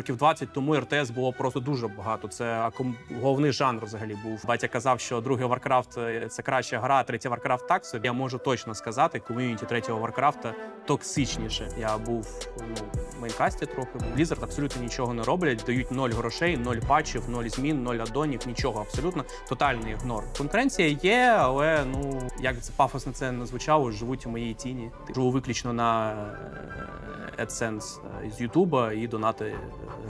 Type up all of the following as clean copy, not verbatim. років 20 тому РТС було просто дуже багато. Це головний жанр взагалі був. Батя казав, що другий Warcraft – це краща гра, третій Warcraft – так собі. Я можу точно сказати, ком'юніті третього Warcraft токсичніше. Я був в мейнкасті трохи. Blizzard абсолютно нічого не роблять, дають 0 грошей, 0 патчів, 0 змін, 0 аддонів, нічого абсолютно. Тотальний ігнор. Конкуренція є, але, як це пафосно це не звучало, живуть у моїй тіні. Живу виключно на AdSense з Ютуба і донати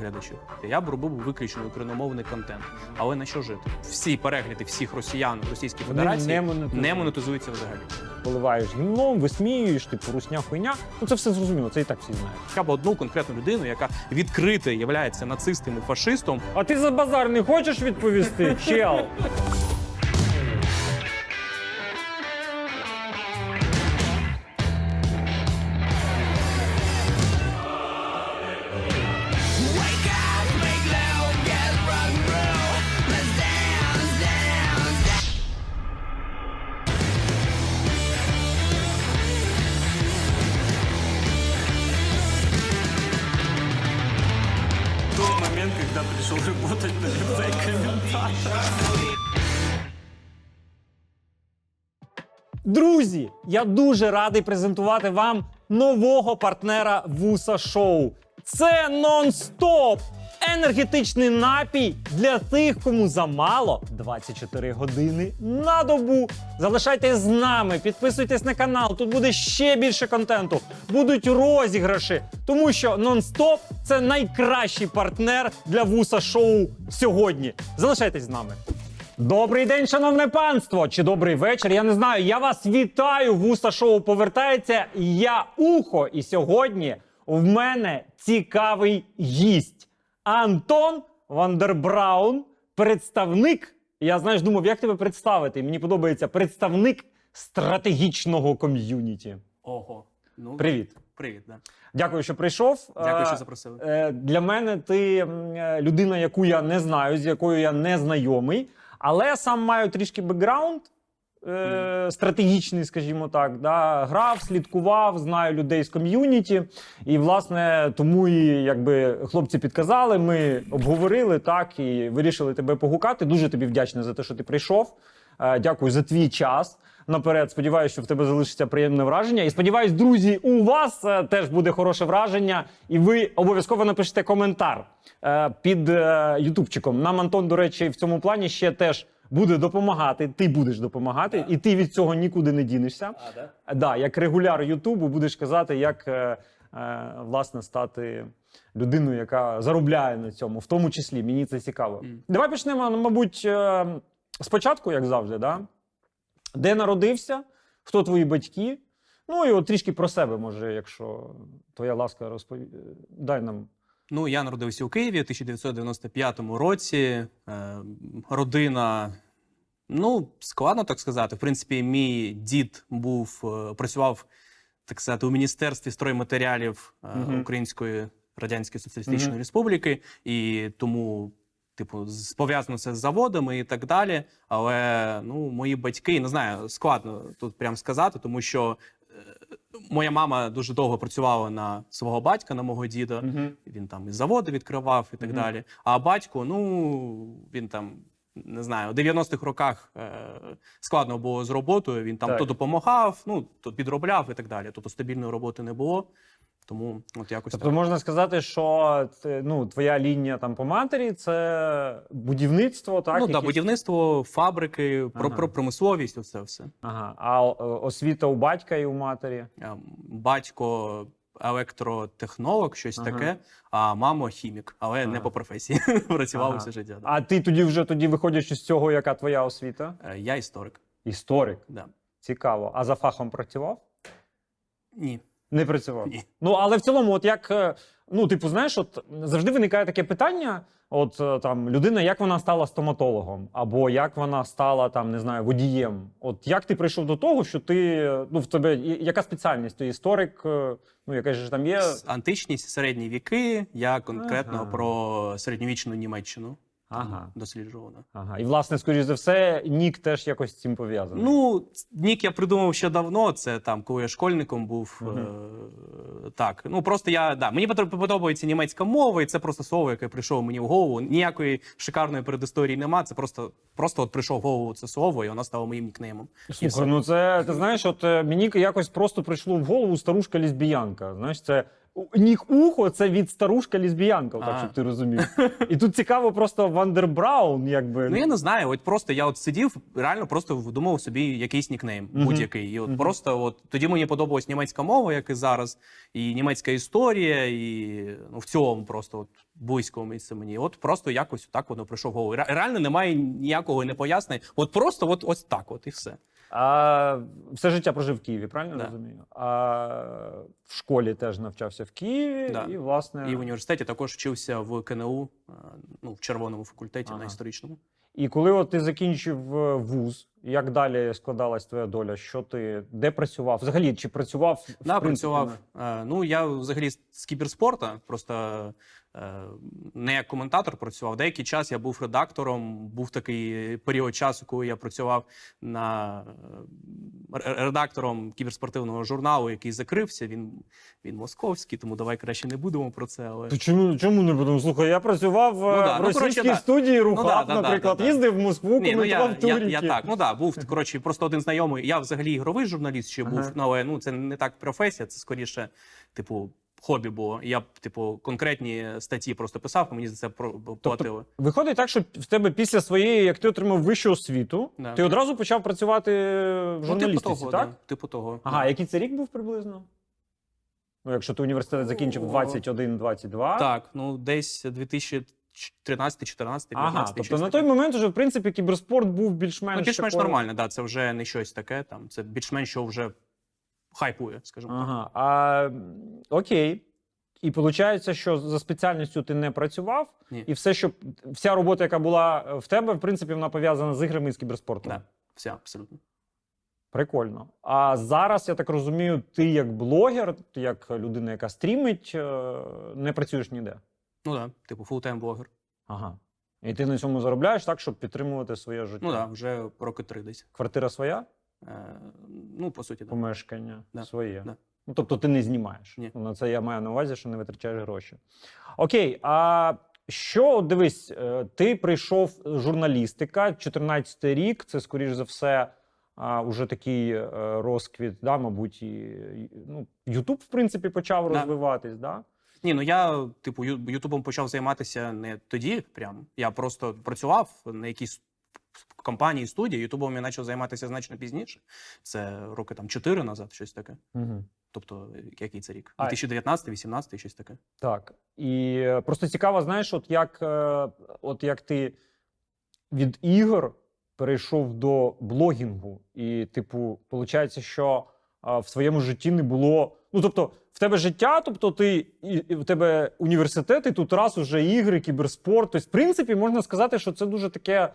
глядачів. Я б робив виключно україномовний контент. Але на що жити? Всі перегляди всіх росіян Російської Федерації не монетизуються взагалі. Поливаєш гімном, висміюєш, типу русня-хуйня. Це все зрозуміло, це і так всі знають. Хоча б одну конкретну людину, яка відкрито є нацистом і фашистом. А ти за базар не хочеш відповісти, чел? Когда пришел работать на лицей комментатора. Друзі, я дуже радий презентувати вам нового партнера Вуса Шоу. Це нон-стоп! Енергетичний напій для тих, кому замало 24 години на добу. Залишайтесь з нами, підписуйтесь на канал, тут буде ще більше контенту, будуть розіграші, тому що нон-стоп – це найкращий партнер для Вуса Шоу сьогодні. Залишайтесь з нами. Добрий день, шановне панство! Чи добрий вечір, я не знаю. Я вас вітаю, Вуса Шоу повертається. Я Ухо, і сьогодні в мене цікавий гість. Антон Вандербраун, представник, я, знаєш, думав, як тебе представити, мені подобається, представник стратегічного ком'юніті. Ого. Привіт. Привіт, да. Дякую, що прийшов. Дякую, що запросили. Для мене ти людина, яку я не знаю, з якою я не знайомий, але сам маю трішки бекграунд, стратегічний, скажімо так, да, грав, слідкував, знаю людей з ком'юніті, і, власне, тому і, якби, хлопці підказали, ми обговорили, так, і вирішили тебе погукати. Дуже тобі вдячний за те, що ти прийшов. Дякую за твій час. Наперед, сподіваюся, що в тебе залишиться приємне враження. І сподіваюся, друзі, у вас теж буде хороше враження. І ви обов'язково напишете коментар під ютубчиком. Нам Антон, до речі, в цьому плані ще теж буде допомагати, ти будеш допомагати, і ти від цього нікуди не дінешся. Да, як регуляр Ютубу будеш казати, як власне стати людиною, яка заробляє на цьому, в тому числі. Мені це цікаво. Давай почнемо, мабуть, спочатку, як завжди, да? Де народився, хто твої батьки, і от трішки про себе, може, якщо твоя ласка, дай нам. Я народився у Києві у 1995 році. Родина, складно так сказати. В принципі, мій дід працював, так сказати, у Міністерстві стройматеріалів Української Радянської Соціалістичної Республіки. І тому, пов'язано це з заводами і так далі. Але, мої батьки, не знаю, складно тут прямо сказати, тому що моя мама дуже довго працювала на свого батька, на мого діда. Він там і заводи відкривав і так далі. А батько, він там, не знаю, у 90-х роках складно було з роботою. Він там то допомагав, то підробляв і так далі. Тобто стабільної роботи не було. Тому от якось так. Тобто можна сказати, що твоя лінія там по матері – це будівництво, так? Так, будівництво, фабрики, промисловість, оце все. Ага. А освіта у батька і у матері? Батько електротехнолог, щось таке, а мама хімік, але не по професії. Працював усе життя. Да. А ти тоді виходячи з цього, яка твоя освіта? Я історик. Історик? Да. Цікаво. А за фахом працював? Ні. Не працював. Ні. Але в цілому, от як, знаєш, от завжди виникає таке питання, от там людина, як вона стала стоматологом, або як вона стала там, не знаю, водієм. От як ти прийшов до того, що ти, в тебе, яка спеціальність? Ти історик, яка ж там є? Античність, середні віки, я конкретно про середньовічну Німеччину. Ага. Досліджувано. Ага. І, власне, скоріш за все, нік теж якось з цим пов'язаний. Ну, нік я придумав ще давно, це там, коли я школьником був. Так, ну просто я, да, мені подобається німецька мова, і це просто слово, яке прийшло мені в голову. Ніякої шикарної передісторії нема, це просто от прийшло в голову це слово, і воно стало моїм нікнеймом. Слухай, ну це, ти знаєш, от мені якось просто прийшло в голову старушка-лесбіянка, знаєш, це... Нік ухо це від старушка-лесбіянка, так щоб ти розумів. І тут цікаво просто Вандербраун, якби. Ну я не знаю, от просто я от сидів, реально просто видумував собі якийсь нікнейм, будь-який. І от просто от тоді мені подобалась німецька мова, як і зараз, і німецька історія, і ну в цілому просто от близько місце мені. От просто якось так воно прийшло в голову. Реально немає ніякого непояснення. От просто от ось так от і все. А все життя прожив в Києві, правильно розумію? А в школі теж навчався в Києві, і, власне... І в університеті також вчився в КНУ, ну, в Червоному факультеті, на історичному. І коли от ти закінчив вуз, як далі складалась твоя доля? Що ти, де працював? Взагалі, чи працював? Да, працював. Ну, я взагалі з кіберспорту, просто не як коментатор працював. Деякий час я був редактором, був такий період часу, коли я працював на редактором кіберспортивного журналу, який закрився, він московський, тому давай краще не будемо про це. Але... Чому не будемо? Слухай, я працював в російській студії Рухаб, наприклад, їздив в Москву, коментував турніки. Був, коротше, просто один знайомий. Я взагалі ігровий журналіст ще був, але ну, це не так професія, це скоріше, типу, хобі було. Я, типу, конкретні статті просто писав, мені за це платили. Виходить так, що в тебе після своєї, як ти отримав вищу освіту, ти одразу почав працювати в журналістиці, ну, типу того, так? Да. Типу того. Ага, який це рік був приблизно? Ну, якщо ти університет закінчив 21-22. Так, ну десь 2013-14-15. Ага, тобто на той момент вже, в принципі, кіберспорт був більш-менш... Ну, більш-менш нормально, да, це вже не щось таке, там, це більш-менш вже хайпує, скажімо так. А, окей. І виходить, що за спеціальністю ти не працював, і все, що вся робота, яка була в тебе, в принципі, вона пов'язана з іграми і з кіберспортом. Так, вся, абсолютно. Прикольно. А зараз, я так розумію, ти як блогер, ти як людина, яка стрімить, не працюєш ніде. Ну так, типу фултайм-блогер. Ага. І ти на цьому заробляєш так, щоб підтримувати своє життя? Ну так, вже роки 3 десь. Квартира своя? Ну, по суті, так. Помешкання своє. Да. Ну, тобто ти не знімаєш. Ні. На це я маю на увазі, що не витрачаєш гроші. Окей, а що, дивись, ти прийшов журналістика, 14-й рік, це, скоріш за все, уже такий розквіт, да, мабуть, і, ну, YouTube, в принципі, почав розвиватись, да? Ні, ну я, типу, ютубом почав займатися не тоді прям. Я просто працював на якійсь компанії, студії. Ютубом я почав займатися значно пізніше. Це роки там 4 назад, щось таке. Угу. Тобто, який це рік? 2019-18, щось таке. Так. І просто цікаво, знаєш, от як ти від ігор перейшов до блогінгу. І, типу, виходить, що в своєму житті не було... Ну, тобто, в тебе життя, тобто ти, і в тебе університет, і тут раз уже ігри, кіберспорт. Тобто, в принципі, можна сказати, що це дуже таке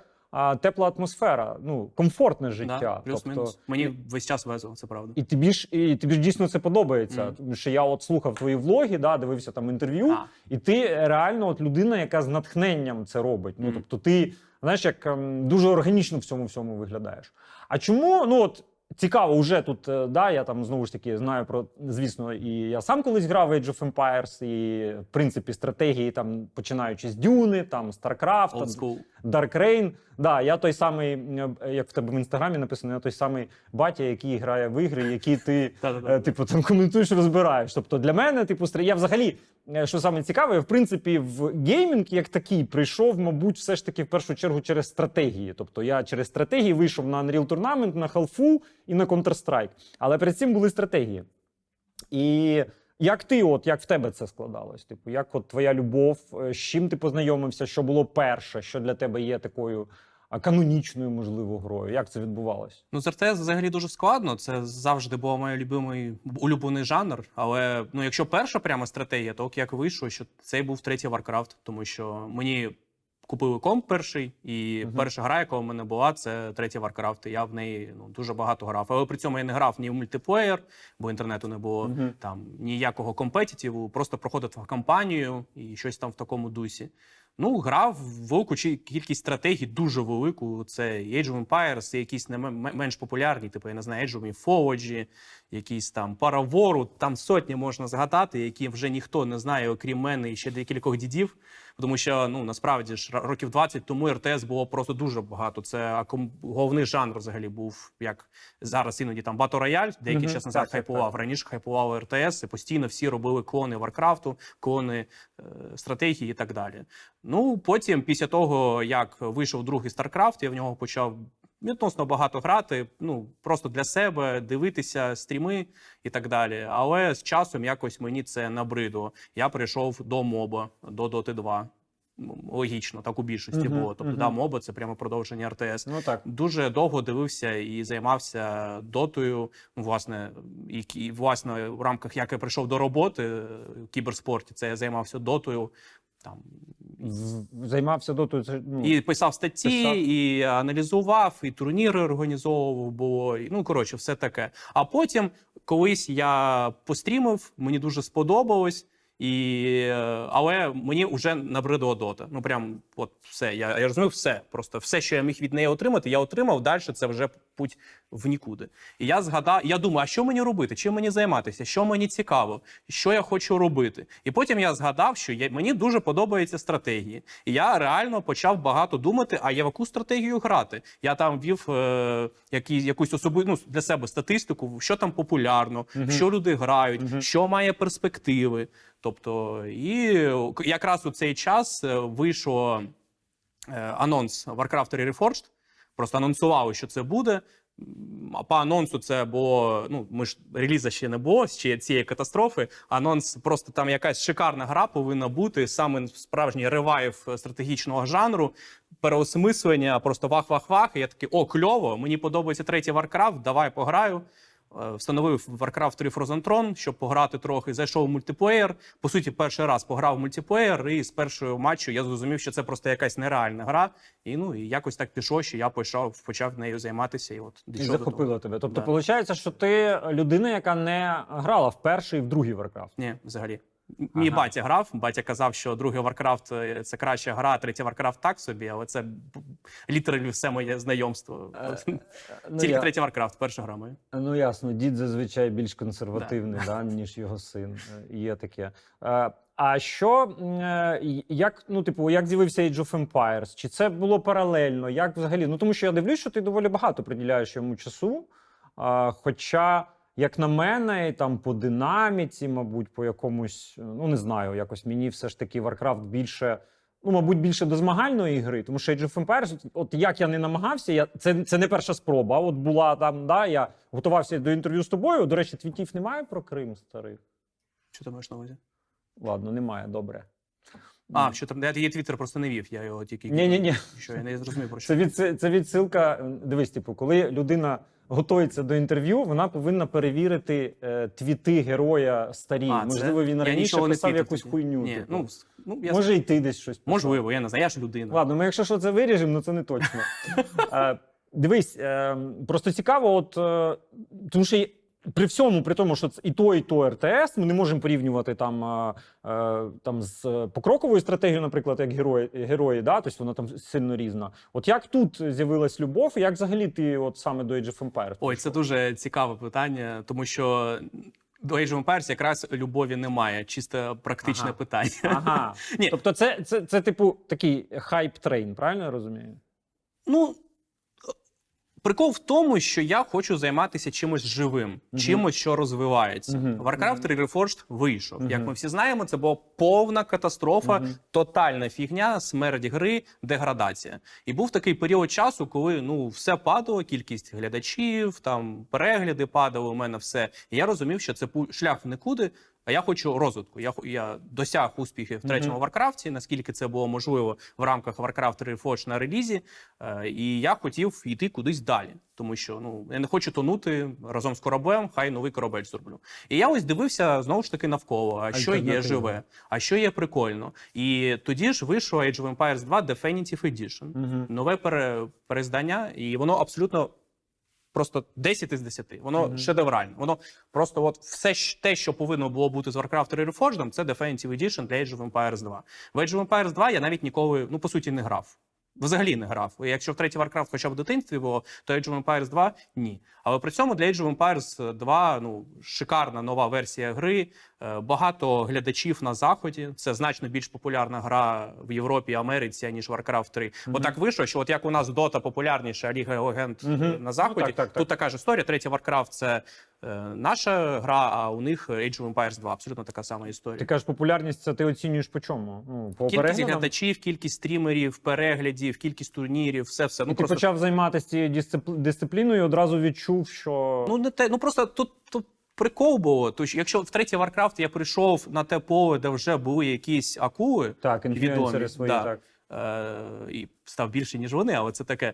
тепла атмосфера, ну, комфортне життя. Да, плюс-мінус. Тобто, мені весь час везло, це правда. І тобі ж дійсно це подобається. Тому що я от слухав твої влоги, да, дивився там інтерв'ю, і ти реально от людина, яка з натхненням це робить. Ну, тобто, ти, знаєш, як дуже органічно в цьому всьому виглядаєш. А чому, ну, от, цікаво, вже тут, да, я там знову ж таки знаю про, звісно, і я сам колись грав в Age of Empires, і, в принципі, стратегії, там, починаючи з Дюни, там, Старкрафт, Dark Reign. Да, я той самий, як в тебе в інстаграмі написано, я той самий батя, який грає в ігри, які ти, типу, там, коментуєш, розбираєш. Тобто, для мене, типу, я взагалі, що саме цікаве, я, в принципі, в геймінг, як такий, прийшов, мабуть, все ж таки, в першу чергу, через стратегії. Тобто, я через стратегії вийшов на Unreal Tournament, на Half-Life, і на Counter-Strike. Але перед цим були стратегії. І як ти, от, як в тебе це складалось? Типу, як от твоя любов, з чим ти познайомився, що було перше, що для тебе є такою канонічною, можливо, грою? Як це відбувалося? Ну, з РТС взагалі дуже складно. Це завжди був мій улюблений жанр. Але, ну, якщо перша прямо стратегія, то як вийшло, що це був третій Warcraft, тому що мені... Купили комп перший, і перша гра, яка у мене була, це третя Warcraft. Я в неї дуже багато грав. Але при цьому я не грав ні в мультиплеєр, бо інтернету не було, там ніякого компетітіву, просто проходив кампанію і щось там в такому дусі. Ну, грав велику кількість стратегій, дуже велику. Це Age of Empires, якісь не менш популярні, типу, я не знаю, Age of Mythology, якісь там Paravor, там сотні можна згадати, які вже ніхто не знає, окрім мене і ще декількох дідів. Тому що, ну, насправді ж, років 20 тому РТС було просто дуже багато. Це головний жанр взагалі був, як зараз іноді там Battle Royale, деякий час назад хайпував. Раніше хайпував РТС, і постійно всі робили клони Варкрафту, клони стратегії і так далі. Ну, потім, після того, як вийшов другий StarCraft, я в нього почав відносно багато грати, ну, просто для себе, дивитися стріми і так далі. Але з часом якось мені це набридло. Я прийшов до моба, до Доти 2. Логічно, так у більшості було. Тобто, да, моба — це прямо продовження РТС. Ну, так. Дуже довго дивився і займався дотою, власне, власне, в рамках, як я прийшов до роботи в кіберспорті, це я займався дотою. Там займався дотою, ну, і писав статті, і аналізував, і турніри організовував було, і, ну, коротше, все таке. А потім колись я пострімив, мені дуже сподобалось, але мені вже набридла дота. Ну, прям, от все, я розумів все, просто все, що я міг від неї отримати, я отримав, далі це вже путь в нікуди. І я згадав, я думаю, а що мені робити, чим мені займатися, що мені цікаво, що я хочу робити. І потім я згадав, що мені дуже подобаються стратегії. І я реально почав багато думати, а я в яку стратегію грати. Я там вів якусь особливу, ну, для себе статистику, що там популярно, що люди грають, що має перспективи. Тобто, і якраз у цей час вийшов анонс Warcraft Reforged. Просто анонсували, що це буде. А по анонсу це було, ну, ми ж реліза ще не було, ще цієї катастрофи. Анонс просто там якась шикарна гра повинна бути, саме справжній ревайв стратегічного жанру, переосмислення, просто вах-вах-вах. І я такий, о, кльово, мені подобається третій Warcraft, давай пограю. Встановив Warcraft 3 Frozen Throne, щоб пограти трохи, зайшов в мультиплеєр. По суті, перший раз пограв в мультиплеєр, і з першого матчу я зрозумів, що це просто якась нереальна гра. І, ну, і якось так пішло, що я почав нею займатися. І от захопило тебе. Тобто, да, виходить, що ти людина, яка не грала в перший і в другий Warcraft? Ні, взагалі. Мій батя грав, батя казав, що другий Warcraft – це краща гра, третій Warcraft – так собі, але це літерально все моє знайомство. Тільки третій Warcraft, перша гра моя. Ну ясно, дід зазвичай більш консервативний, ніж його син, є таке. А що, як, ну, типу, як з'явився Age of Empires? Чи це було паралельно? Як взагалі? Ну тому що я дивлюсь, що ти доволі багато приділяєш йому часу, хоча... Як на мене, і там по динаміці, мабуть, по якомусь, ну не знаю, якось мені все ж таки Warcraft більше, ну, мабуть, більше до змагальної гри, тому що Age of Empires, от як я не намагався, це не перша спроба, от була там, да, я готувався до інтерв'ю з тобою, до речі, твітів немає про Крим, старий? Що ти маєш на увазі? Ладно, немає, добре. А, що там, я її твіттер просто не вів, я його тільки... Ні-ні-ні. Що, я не зрозумів, про що. Це відсилка, дивись, типу, коли людина готується до інтерв'ю, вона повинна перевірити твіти героя старі. Можливо, він раніше писав якусь хуйню. Ні, ну, може, і ти десь щось писав. Можливо, я не знаю, я ж людина. Ладно, ми якщо що це виріжемо, ну це не точно. Дивись, просто цікаво, от, тому що при всьому, при тому, що і то РТС, ми не можемо порівнювати там з покроковою стратегією, наприклад, як герої, да? Тобто вона там сильно різна. От як тут з'явилась любов, і як взагалі ти от саме до Age of Empires? Ой, це дуже цікаве питання, тому що до Age of Empires якраз любові немає, чисто практичне питання. Ні. Тобто це типу такий хайп-трейн, правильно я розумію? Ну... Прикол в тому, що я хочу займатися чимось живим, чимось, що розвивається. Warcraft 3 Reforged вийшов. Як ми всі знаємо, це була повна катастрофа, тотальна фігня, смерть гри, деградація. І був такий період часу, коли, ну, все падало, кількість глядачів, там перегляди падали, у мене все. І я розумів, що це шлях в нікуди. А я хочу розвитку. Я досяг успіхів в третьому Warcraft'і, наскільки це було можливо в рамках Warcraft 3 Reforged на релізі. І я хотів йти кудись далі. Тому що, ну, я не хочу тонути разом з кораблем, хай новий корабель зроблю. І я ось дивився, знову ж таки, навколо, а що є живе, а що є прикольно. І тоді ж вийшло Age of Empires 2 Definitive Edition. Нове перездання, і воно абсолютно просто 10 із 10. Воно шедеврально. Воно просто от все те, що повинно було бути з Warcraft і Reforged, це Definitive Edition для Age of Empires 2. В Age of Empires 2 я навіть ніколи, ну, по суті, не грав. Взагалі не грав. І якщо в третій Warcraft хоча б в дитинстві було, то Age of Empires 2 – ні. Але при цьому для Age of Empires 2 ну, шикарна нова версія гри, багато глядачів на Заході. Це значно більш популярна гра в Європі і Америці, ніж Warcraft 3. Бо так вийшло, що от як у нас Dota популярніша, Ліга Легенд на Заході, ну, так. Тут така ж історія. Третя Warcraft – це наша гра, а у них Age of Empires 2. Абсолютно така сама історія. Ти кажеш, популярність, це ти оцінюєш по чому? Ну, по кількість глядачів, кількість стрімерів, переглядів, кількість турнірів, все-все. Ну, ти просто почав займатися цією дисципліною, одразу відчув, що... Ну, не те, ну просто тут прикол було. Тож, якщо в третій Warcraft я прийшов на те поле, де вже були якісь акули, так, інфлюенсери свої, да. Так. І став більше, ніж вони, але це таке.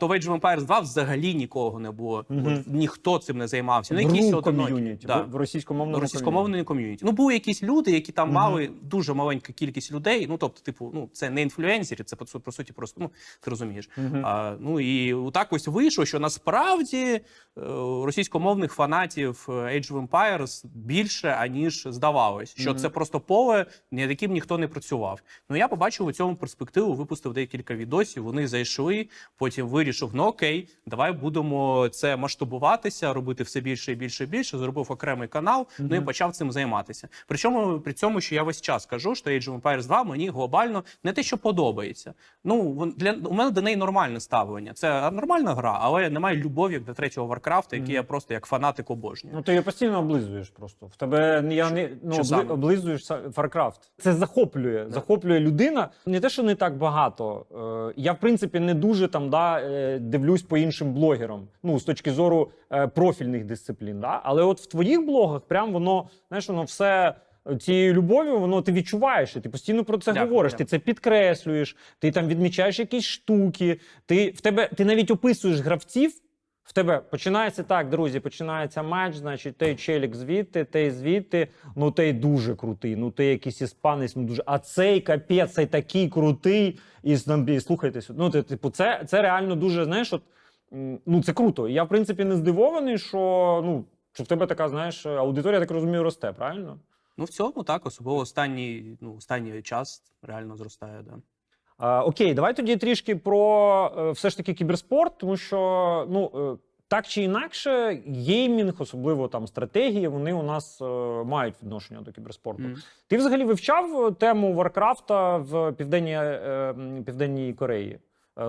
То в Age of Empires 2 взагалі нікого не було. Ніхто цим не займався. Ну, якісь ком'юніті, да. В російськомовному ком'юніті. Ну, були якісь люди, які там мали дуже маленьку кількість людей. Ну, тобто, типу, ну, це не інфлюенсери, це, по суті, просто, ну, ти розумієш. Ну, і так ось вийшло, що насправді російськомовних фанатів Age of Empires більше, аніж здавалось. Що це просто поле, над яким ніхто не працював. Ну, я побачив у цьому перспективу, випустив декілька відосів, вони зайшли, потім вирішив, ну окей, давай будемо це масштабуватися, робити все більше і більше і більше, зробив окремий канал, ну і почав цим займатися. Причому, при цьому, що я весь час кажу, що Age of Empires 2 мені глобально не те, що подобається. Ну, у мене до неї нормальне ставлення. Це нормальна гра, але немає любові, як до третього Warcraft, який я просто як фанатик обожнюю. Ну, ти її постійно облизуєш просто. В тебе, облизуєш Warcraft. Це захоплює людина. Не те, що не так багато. Я, в принципі, не дуже там, дивлюсь по іншим блогерам, ну, з точки зору профільних дисциплін, да? Але от в твоїх блогах прям воно, знаєш, воно все цією любов'ю, воно ти відчуваєш, і ти постійно про це говориш, ти це підкреслюєш, ти там відмічаєш якісь штуки, ти навіть описуєш гравців. В тебе починається так, друзі, починається матч, значить, той челік звідти, той звідти, ну той дуже крутий, ну той якийсь іспанець, ну дуже, а цей капець, цей такий крутий, і слухайте сюди. Ну, типу, це реально дуже, знаєш, от, ну це круто. Я, в принципі, не здивований, що, ну, що в тебе така, знаєш, аудиторія, так розумію, росте, правильно? Ну, в цьому так, особливо останній час реально зростає, да. Окей, давай тоді трішки про все ж таки кіберспорт, тому що, ну, так чи інакше, геймінг, особливо там стратегії, вони у нас мають відношення до кіберспорту. Ти взагалі вивчав тему Варкрафта в Південній Кореї?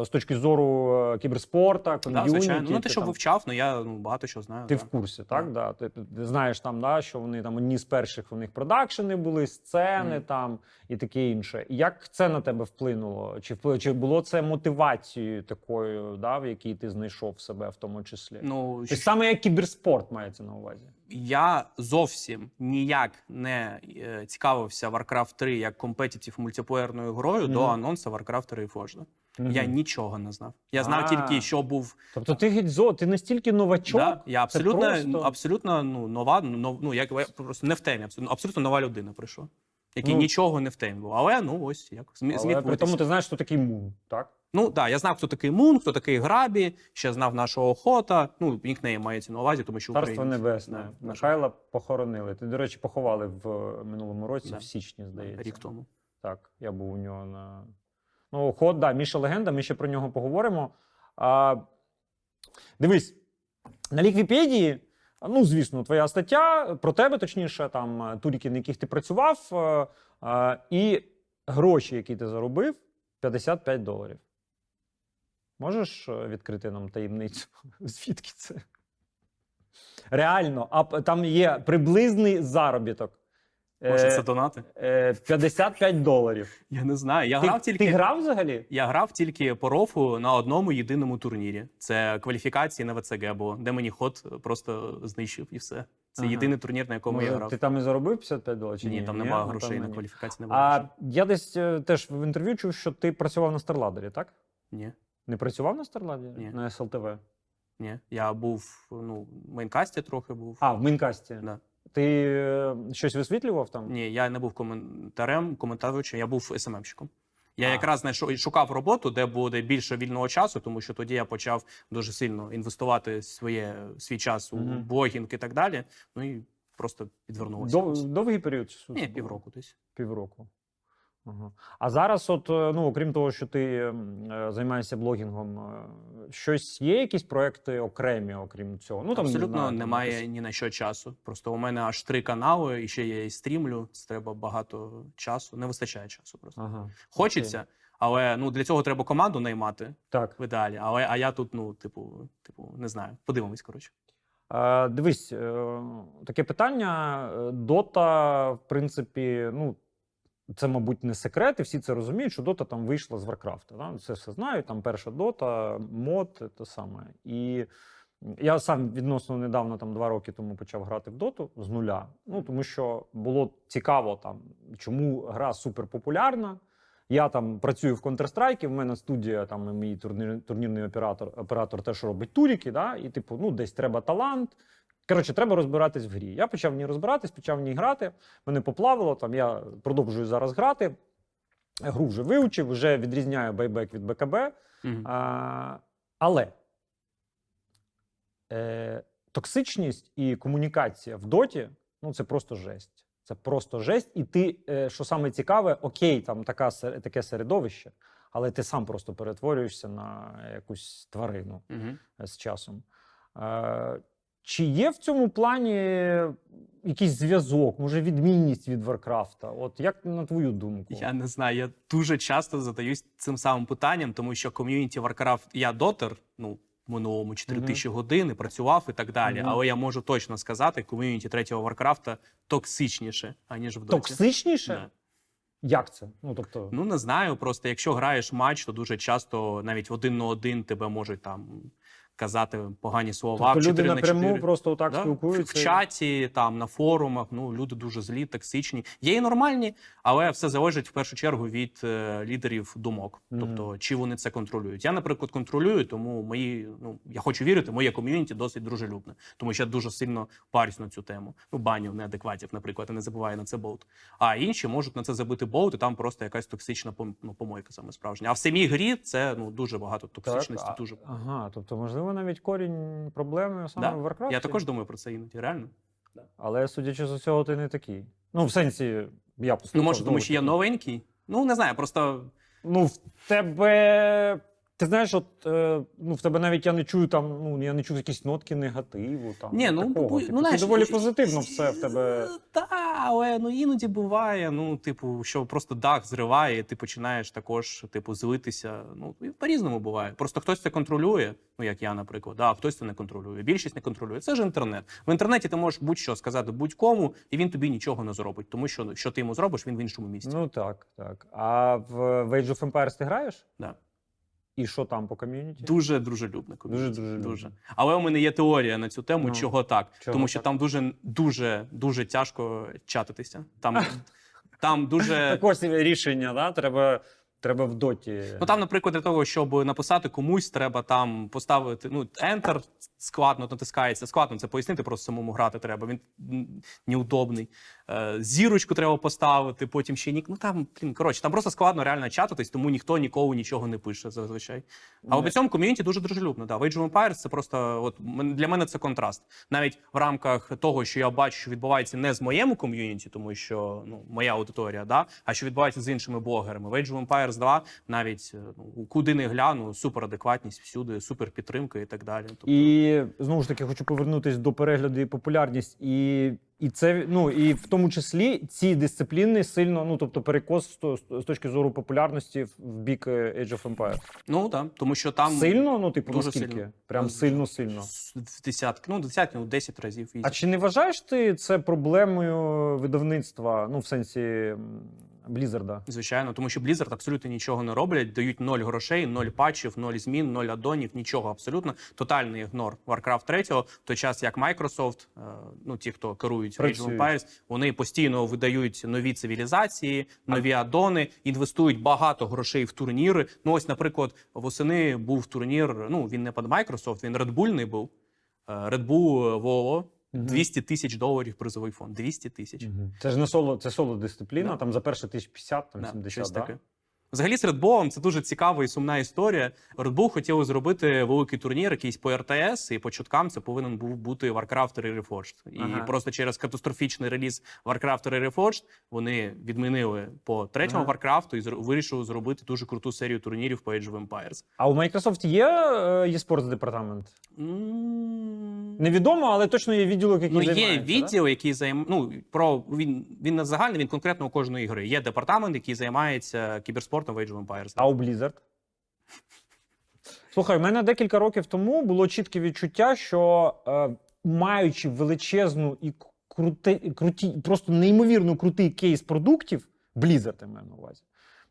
З точки зору кіберспорта, ком'юніті. Да, звичайно. Ну, ти що вивчав, але я багато що знаю. Ти в курсі, так? Да. Ти знаєш, там, що вони там одні з перших у них продакшени були, сцени там і таке інше. Як це на тебе вплинуло? Чи було це мотивацією такою, в якій ти знайшов себе в тому числі? Ну, тобто, саме як кіберспорт мається на увазі? Я зовсім ніяк не цікавився Warcraft 3 як компетитив мультиплеєрною грою до анонсу Warcraft 3 Reforged. Я нічого не знав. Я знав тільки, що був... Тобто ти настільки новачок? Да, я абсолютно нова, я просто не в темі, абсолютно нова людина прийшла, який нічого не в темі був. Але, ну, ось, якось зміг. При тому ти знаєш, хто такий Мун, так? Ну, так, я знав, хто такий Мун, хто такий Грабі, ще знав нашого Хота. Ну, нікнейм мається на увазі, тому що Царство Небесне. Михайла похоронили. Ти, до речі, поховали в минулому році, в січні, здається. Рік тому. Так, я був у нього на... Ну, Ход, Міша легенда, ми ще про нього поговоримо. Дивись, на Ліквіпедії, ну, звісно, твоя стаття, про тебе, точніше, там, туріки, на яких ти працював, і гроші, які ти заробив, $55. Можеш відкрити нам таємницю, звідки це? Реально, там є приблизний заробіток. Може, це донати? $55. Я не знаю. Ти грав взагалі? Я грав тільки по рофу на одному єдиному турнірі. Це кваліфікації на ВЦГ було, де мені Ход просто знищив і все. Це єдиний турнір, на якому я грав. Ти там і заробив $55 чи ні? Ні, там немає грошей на кваліфікації. Не було. Я десь теж в інтерв'ю чув, що ти працював на StarLadder, так? Ні. Не працював на StarLadder? Ні. На SLTV? Ні. Я був, в мейнкасті трохи був. А, в мейнкасті? Да. Ти щось висвітлював там? Ні, я не був коментарем, коментаруючим, я був СММщиком. Я якраз шукав роботу, де буде більше вільного часу, тому що тоді я почав дуже сильно інвестувати свій час у блогінг і так далі. Ну і просто підвернулося. Довгий період часу? Ні, півроку десь. Півроку. Ага. А зараз, от, ну, окрім того, що ти займаєшся блогінгом, щось є, якісь проекти окремі, окрім цього? Ну, там, абсолютно немає якось ні на що часу. Просто у мене аж 3 канали, і ще я і стрімлю, треба багато часу, не вистачає часу просто. Ага. Хочеться, але ну, для цього треба команду наймати в ідеалі. А я тут, ну, типу, не знаю, подивимось, коротше. Дивись, таке питання. Дота, в принципі, ну, це, мабуть, не секрет, і всі це розуміють, що Дота там вийшла з Варкрафта. Да? Це все знають, там перша Дота, мод, те саме. І я сам відносно недавно, там 2 роки тому, почав грати в Доту з нуля. Ну, тому що було цікаво, там, чому гра суперпопулярна. Я там працюю в Counter-Strike, в мене студія, там, і мій турнірний оператор теж робить туріки, да? І типу, ну, десь треба талант. Коротше, треба розбиратись в грі. Я почав в ній розбиратись, почав в ній грати. Мене поплавило, там, я продовжую зараз грати. Гру вже вивчив, вже відрізняю байбек від БКБ. Але токсичність і комунікація в доті, ну, це просто жесть. Це просто жесть. І ти, що саме цікаве, окей, там таке середовище, але ти сам просто перетворюєшся на якусь тварину з часом. Чи є в цьому плані якийсь зв'язок, може відмінність від Варкрафта? От як на твою думку? Я не знаю, я дуже часто задаюсь цим самим питанням, тому що ком'юніті Варкрафт, я дотер, ну, в минулому 4000 годин, працював і так далі. Але я можу точно сказати, ком'юніті третього Варкрафта токсичніше, аніж в Доті. Токсичніше? Да. Як це? Ну, тобто... ну, не знаю, просто якщо граєш матч, то дуже часто навіть 1 на 1 тебе можуть там казати погані слова. Тобто люди напряму просто отак спілкуються? В чаті, там, на форумах. Ну, люди дуже злі, токсичні. Є і нормальні, але все залежить в першу чергу від лідерів думок. Тобто, чи вони це контролюють. Я, наприклад, контролюю, тому я хочу вірити, моє ком'юніті досить дружелюбне. Тому що я дуже сильно парюсь на цю тему. Ну, баню неадекватів, наприклад, і не забуваю на це болт. А інші можуть на це забити болт, і там просто якась токсична помойка саме справжня. А в самій грі це, ну, дуже багато токсичності. Так, дуже... Ага, тобто, можливо, навіть корінь проблеми саме в Варкрафті. Я також думаю про це іноді, реально. Да. Але, судячи з усього, ти не такий. Ну, в сенсі, я послухав. Ну, може, тому що я новенький? Ну, не знаю, просто... Ну, в тебе... Ти знаєш, от, ну, в тебе навіть я не чую там, ну, я не чую якісь нотки негативу, там, ні, ну, такого. Типу, ну, ти доволі позитивно все в тебе. Та, але, ну, іноді буває, ну, типу, що просто дах зриває, і ти починаєш також, типу, злитися. Ну, по-різному буває. Просто хтось це контролює, ну, як я, наприклад, а хтось це не контролює, більшість не контролює. Це ж інтернет. В інтернеті ти можеш будь-що сказати будь-кому, і він тобі нічого не зробить, тому що, що ти йому зробиш, він в іншому місці. Ну, так, так. А в Age of Empires ти граєш? Да. І що там по ком'юніті? Дуже дружелюбне ком'юніті. Дуже. Але у мене є теорія на цю тему, чого так. Чого тому що так? Там дуже тяжко чатитися. Там дуже... Також рішення, да? Треба в доті... Ну там, наприклад, для того, щоб написати комусь, треба там поставити, ну, Enter, складно натискається, складно це пояснити, просто самому грати треба, він неудобний. Зірочку треба поставити, потім ще ну там, коротше, там просто складно реально чататись, тому ніхто ніколи нічого не пише, зазвичай. Але при цьому ком'юніті дуже дружелюбно, да. В Age of Empires це просто, от, для мене це контраст. Навіть в рамках того, що я бачу, що відбувається не з моєму ком'юніті, тому що, ну, моя аудиторія, да, а що відбувається з іншими блогерами. В Age of Empires 2 навіть, ну, куди не гляну, суперадекватність всюди, суперпідтримка і так далі. Тобто... І, знову ж таки, хочу повернутися до перегляду і популярність. І це, ну, і в тому числі ці дисципліни сильно, ну, тобто перекос з точки зору популярності в бік Age of Empires. Ну, так, тому що там... Сильно? Ну, типу, наскільки? Прям сильно-сильно. В десятки, 10 разів. А чи не вважаєш ти це проблемою видавництва, ну, в сенсі... Бліззарда. Звичайно, тому що Blizzard абсолютно нічого не роблять, дають 0 грошей, 0 патчів, 0 змін, 0 аддонів, нічого абсолютно. Тотальний ігнор Warcraft 3, в той час як Microsoft, ну, ті, хто керують Age of Empires, вони постійно видають нові цивілізації, нові аддони, інвестують багато грошей в турніри. Ну ось, наприклад, восени був турнір, ну, він не під Microsoft, він Red Bull-ний був. Red Bull WoW. $200,000 призовий фонд. 200 тисяч. Це ж не соло, це соло-дисципліна, там за перше 1050, там 70, да? Взагалі з Red Bull це дуже цікава і сумна історія. Red Bull хотіли зробити великий турнір, якийсь по РТС, і по чуткам це повинен був бути Warcraft 3 Reforged. І просто через катастрофічний реліз Warcraft 3 Reforged вони відмінили по третьому Warcraft і вирішили зробити дуже круту серію турнірів по Age of Empires. А у Microsoft є e-sports департамент? Невідомо, але точно є відділ, який займається. Є відділ, який займається, він не загальний, він конкретно у кожної ігри. Є департамент, який займається кіберспортом в Age of Empires. А у Blizzard? Слухай, у мене декілька років тому було чітке відчуття, що маючи величезну і просто неймовірно крутий кейс продуктів, Blizzard, я маю на увазі,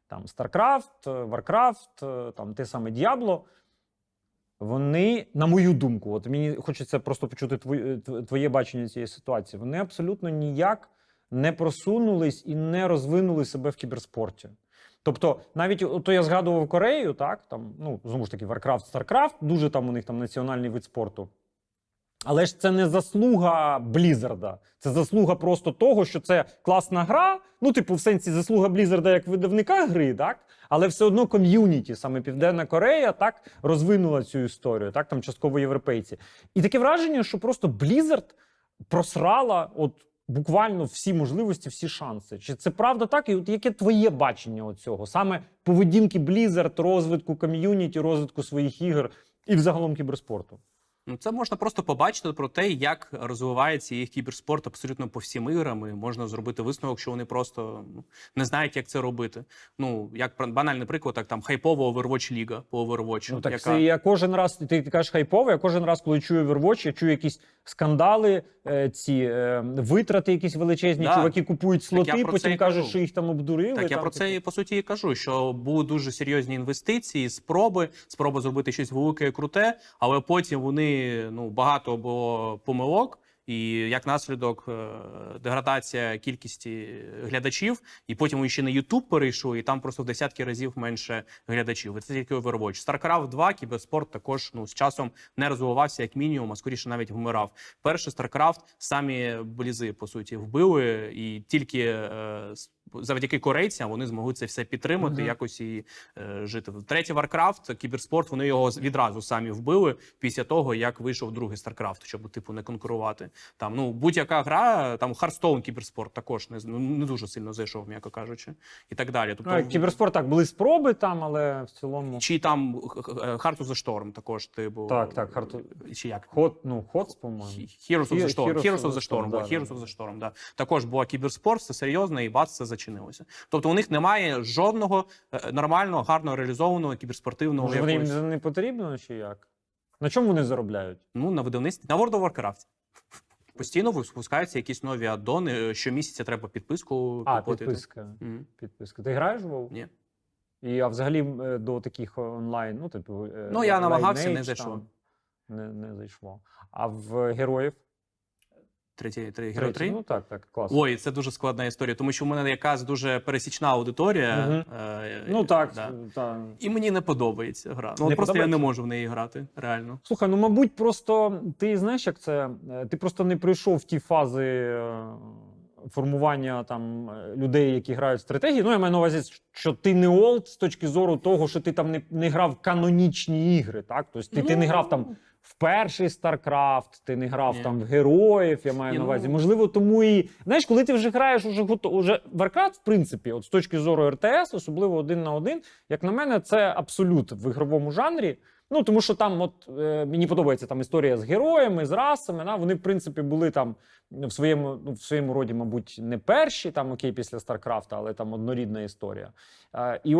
там StarCraft, Warcraft, там те саме Diablo, вони, на мою думку, от мені хочеться просто почути твоє бачення цієї ситуації, вони абсолютно ніяк не просунулись і не розвинули себе в кіберспорті. Тобто, навіть, то я згадував Корею, так, там, знову ж таки, Warcraft, StarCraft, дуже там у них там національний вид спорту. Але ж це не заслуга Бліззарда, це заслуга просто того, що це класна гра, в сенсі заслуга Бліззарда як видавника гри, так? Але все одно ком'юніті, саме Південна Корея, так, розвинула цю історію, так, там частково європейці. І таке враження, що просто Бліззард просрала буквально всі можливості, всі шанси. Чи це правда так? І яке твоє бачення цього? Саме поведінки Бліззард, розвитку ком'юніті, розвитку своїх ігор і взагалом кіберспорту? Це можна просто побачити про те, як розвивається їх кіберспорт абсолютно по всім іграм, і можна зробити висновок, що вони просто не знають, як це робити. Як банальний приклад, там хайпова Overwatch Ліга по Overwatch. Це я кожен раз, ти кажеш хайпова, я кожен раз, коли чую Overwatch, я чую якісь скандали, ці витрати якісь величезні, чуваки купують слоти, потім кажуть, що їх там обдурили. Так я про це, по суті, і кажу, що були дуже серйозні інвестиції, спроби зробити щось велике і круте, але потім вони багато було помилок, і як наслідок деградація кількості глядачів, і потім ще на YouTube перейшли, і там просто в десятки разів менше глядачів. І це тільки Overwatch. StarCraft 2, кіберспорт також з часом не розвивався як мінімум, а скоріше навіть вмирав. Перший StarCraft самі блізи, по суті, вбили, і тільки завдяки корейцям вони змогли це все підтримати, якось і жити. Третій Warcraft, кіберспорт, вони його відразу самі вбили після того, як вийшов другий StarCraft, щоб не конкурувати. Будь-яка гра, там Hearthstone кіберспорт також не дуже сильно зайшов, м'яко кажучи, і так далі. Кіберспорт, так, були спроби там, але в цілому... Чи там Hearts of the Storm також, Так, чи як? Ходс, по-моєму. Heroes of the Storm, так. Також була кіберспорт, це серйозно, і бац, це зачинилося. Тобто у них немає жодного нормального, гарно реалізованого кіберспортивного... Може, їм не потрібно, чи як? На чому вони заробляють? На видавництві. На World of Warcraft. Постійно випускаються якісь нові аддони. Щомісяця треба підписку купити. Підписка. Ти граєш в WoW? Ні. А взагалі до таких онлайн, я намагався, не зайшло. Не зайшло. А в героїв? Герой 3? Так, класно. Ой, це дуже складна історія, тому що в мене якась дуже пересічна аудиторія. І мені не подобається гра. Я не можу в неї грати, реально. Слухай, мабуть, просто ти знаєш, як це? Ти просто не пройшов ті фази формування людей, які грають в стратегії. Я маю на увазі, що ти не олд з точки зору того, що ти там не грав канонічні ігри, так? Тобто ти не грав там в перший StarCraft, ти не грав там в героїв, я маю на увазі. Можливо, тому і... Знаєш, коли ти вже граєш, уже Warcraft, в принципі, з точки зору РТС, особливо 1 на 1, як на мене, це абсолют в ігровому жанрі. Тому що там, мені подобається там історія з героями, з расами, вони, в принципі, були там в своєму роді, мабуть, не перші, після Старкрафта, але там однорідна історія. І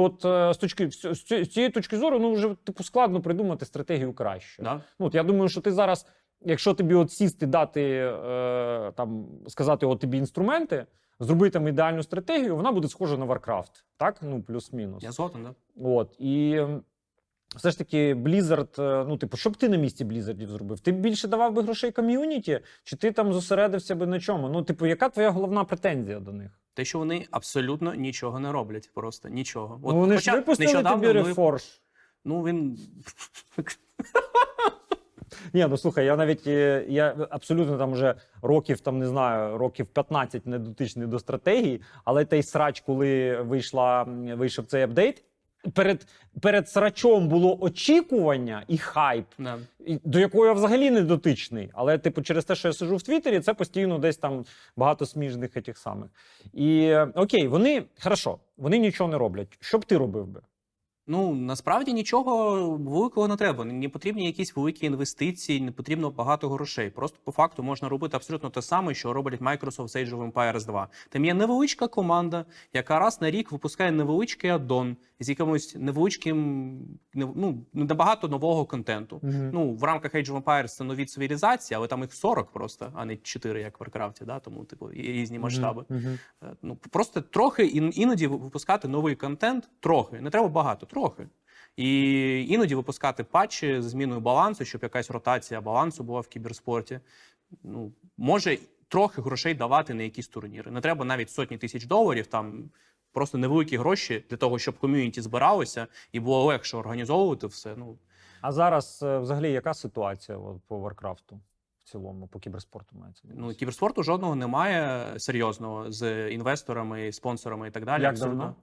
з цієї точки зору, вже, складно придумати стратегію краще. Да. Я думаю, що ти зараз, якщо тобі сісти, дати, сказати, тобі інструменти, зроби там ідеальну стратегію, вона буде схожа на Warcraft, так? Плюс-мінус. Я згоден, так. І... Все ж таки, Blizzard, що б ти на місці Blizzard'ів зробив? Ти б більше давав би грошей ком'юніті? Чи ти там зосередився би на чому? Яка твоя головна претензія до них? Те, що вони абсолютно нічого не роблять, просто нічого. Вони ж випустили тобі Reforged. Він... Ні, ну слухай, я навіть абсолютно там вже років, там не знаю, років 15 не дотичний до стратегії, але той срач, коли вийшов цей апдейт, перед срачом було очікування і хайп, до якого я взагалі не дотичний. Але типу через те, що я сиджу в Твіттері, це постійно десь там багато сміжних тих самих. І окей, вони нічого не роблять. Що б ти робив би? Ну, насправді нічого великого не треба. Не потрібні якісь великі інвестиції, не потрібно багато грошей. Просто по факту можна робити абсолютно те саме, що роблять Microsoft з Age of Empires 2. Там є невеличка команда, яка раз на рік випускає невеличкий аддон з якимось невеличким, набагато нового контенту. Mm-hmm. Ну, в рамках Age of Empires це нові цивілізації, але там їх 40 просто, а не 4, як в Warcraft, да? Тому типу, різні масштаби. Mm-hmm. Ну, просто трохи іноді випускати новий контент, трохи, не треба багато. Трохи. І іноді випускати патчі з зміною балансу, щоб якась ротація балансу була в кіберспорті. Ну, може трохи грошей давати на якісь турніри. Не треба навіть сотні тисяч доларів, там просто невеликі гроші для того, щоб ком'юніті збиралося і було легше організовувати все. Ну. А зараз взагалі яка ситуація по Варкрафту? В цілому, по кіберспорту мається? Ну, кіберспорту жодного немає серйозного з інвесторами, спонсорами і так далі. Як давно?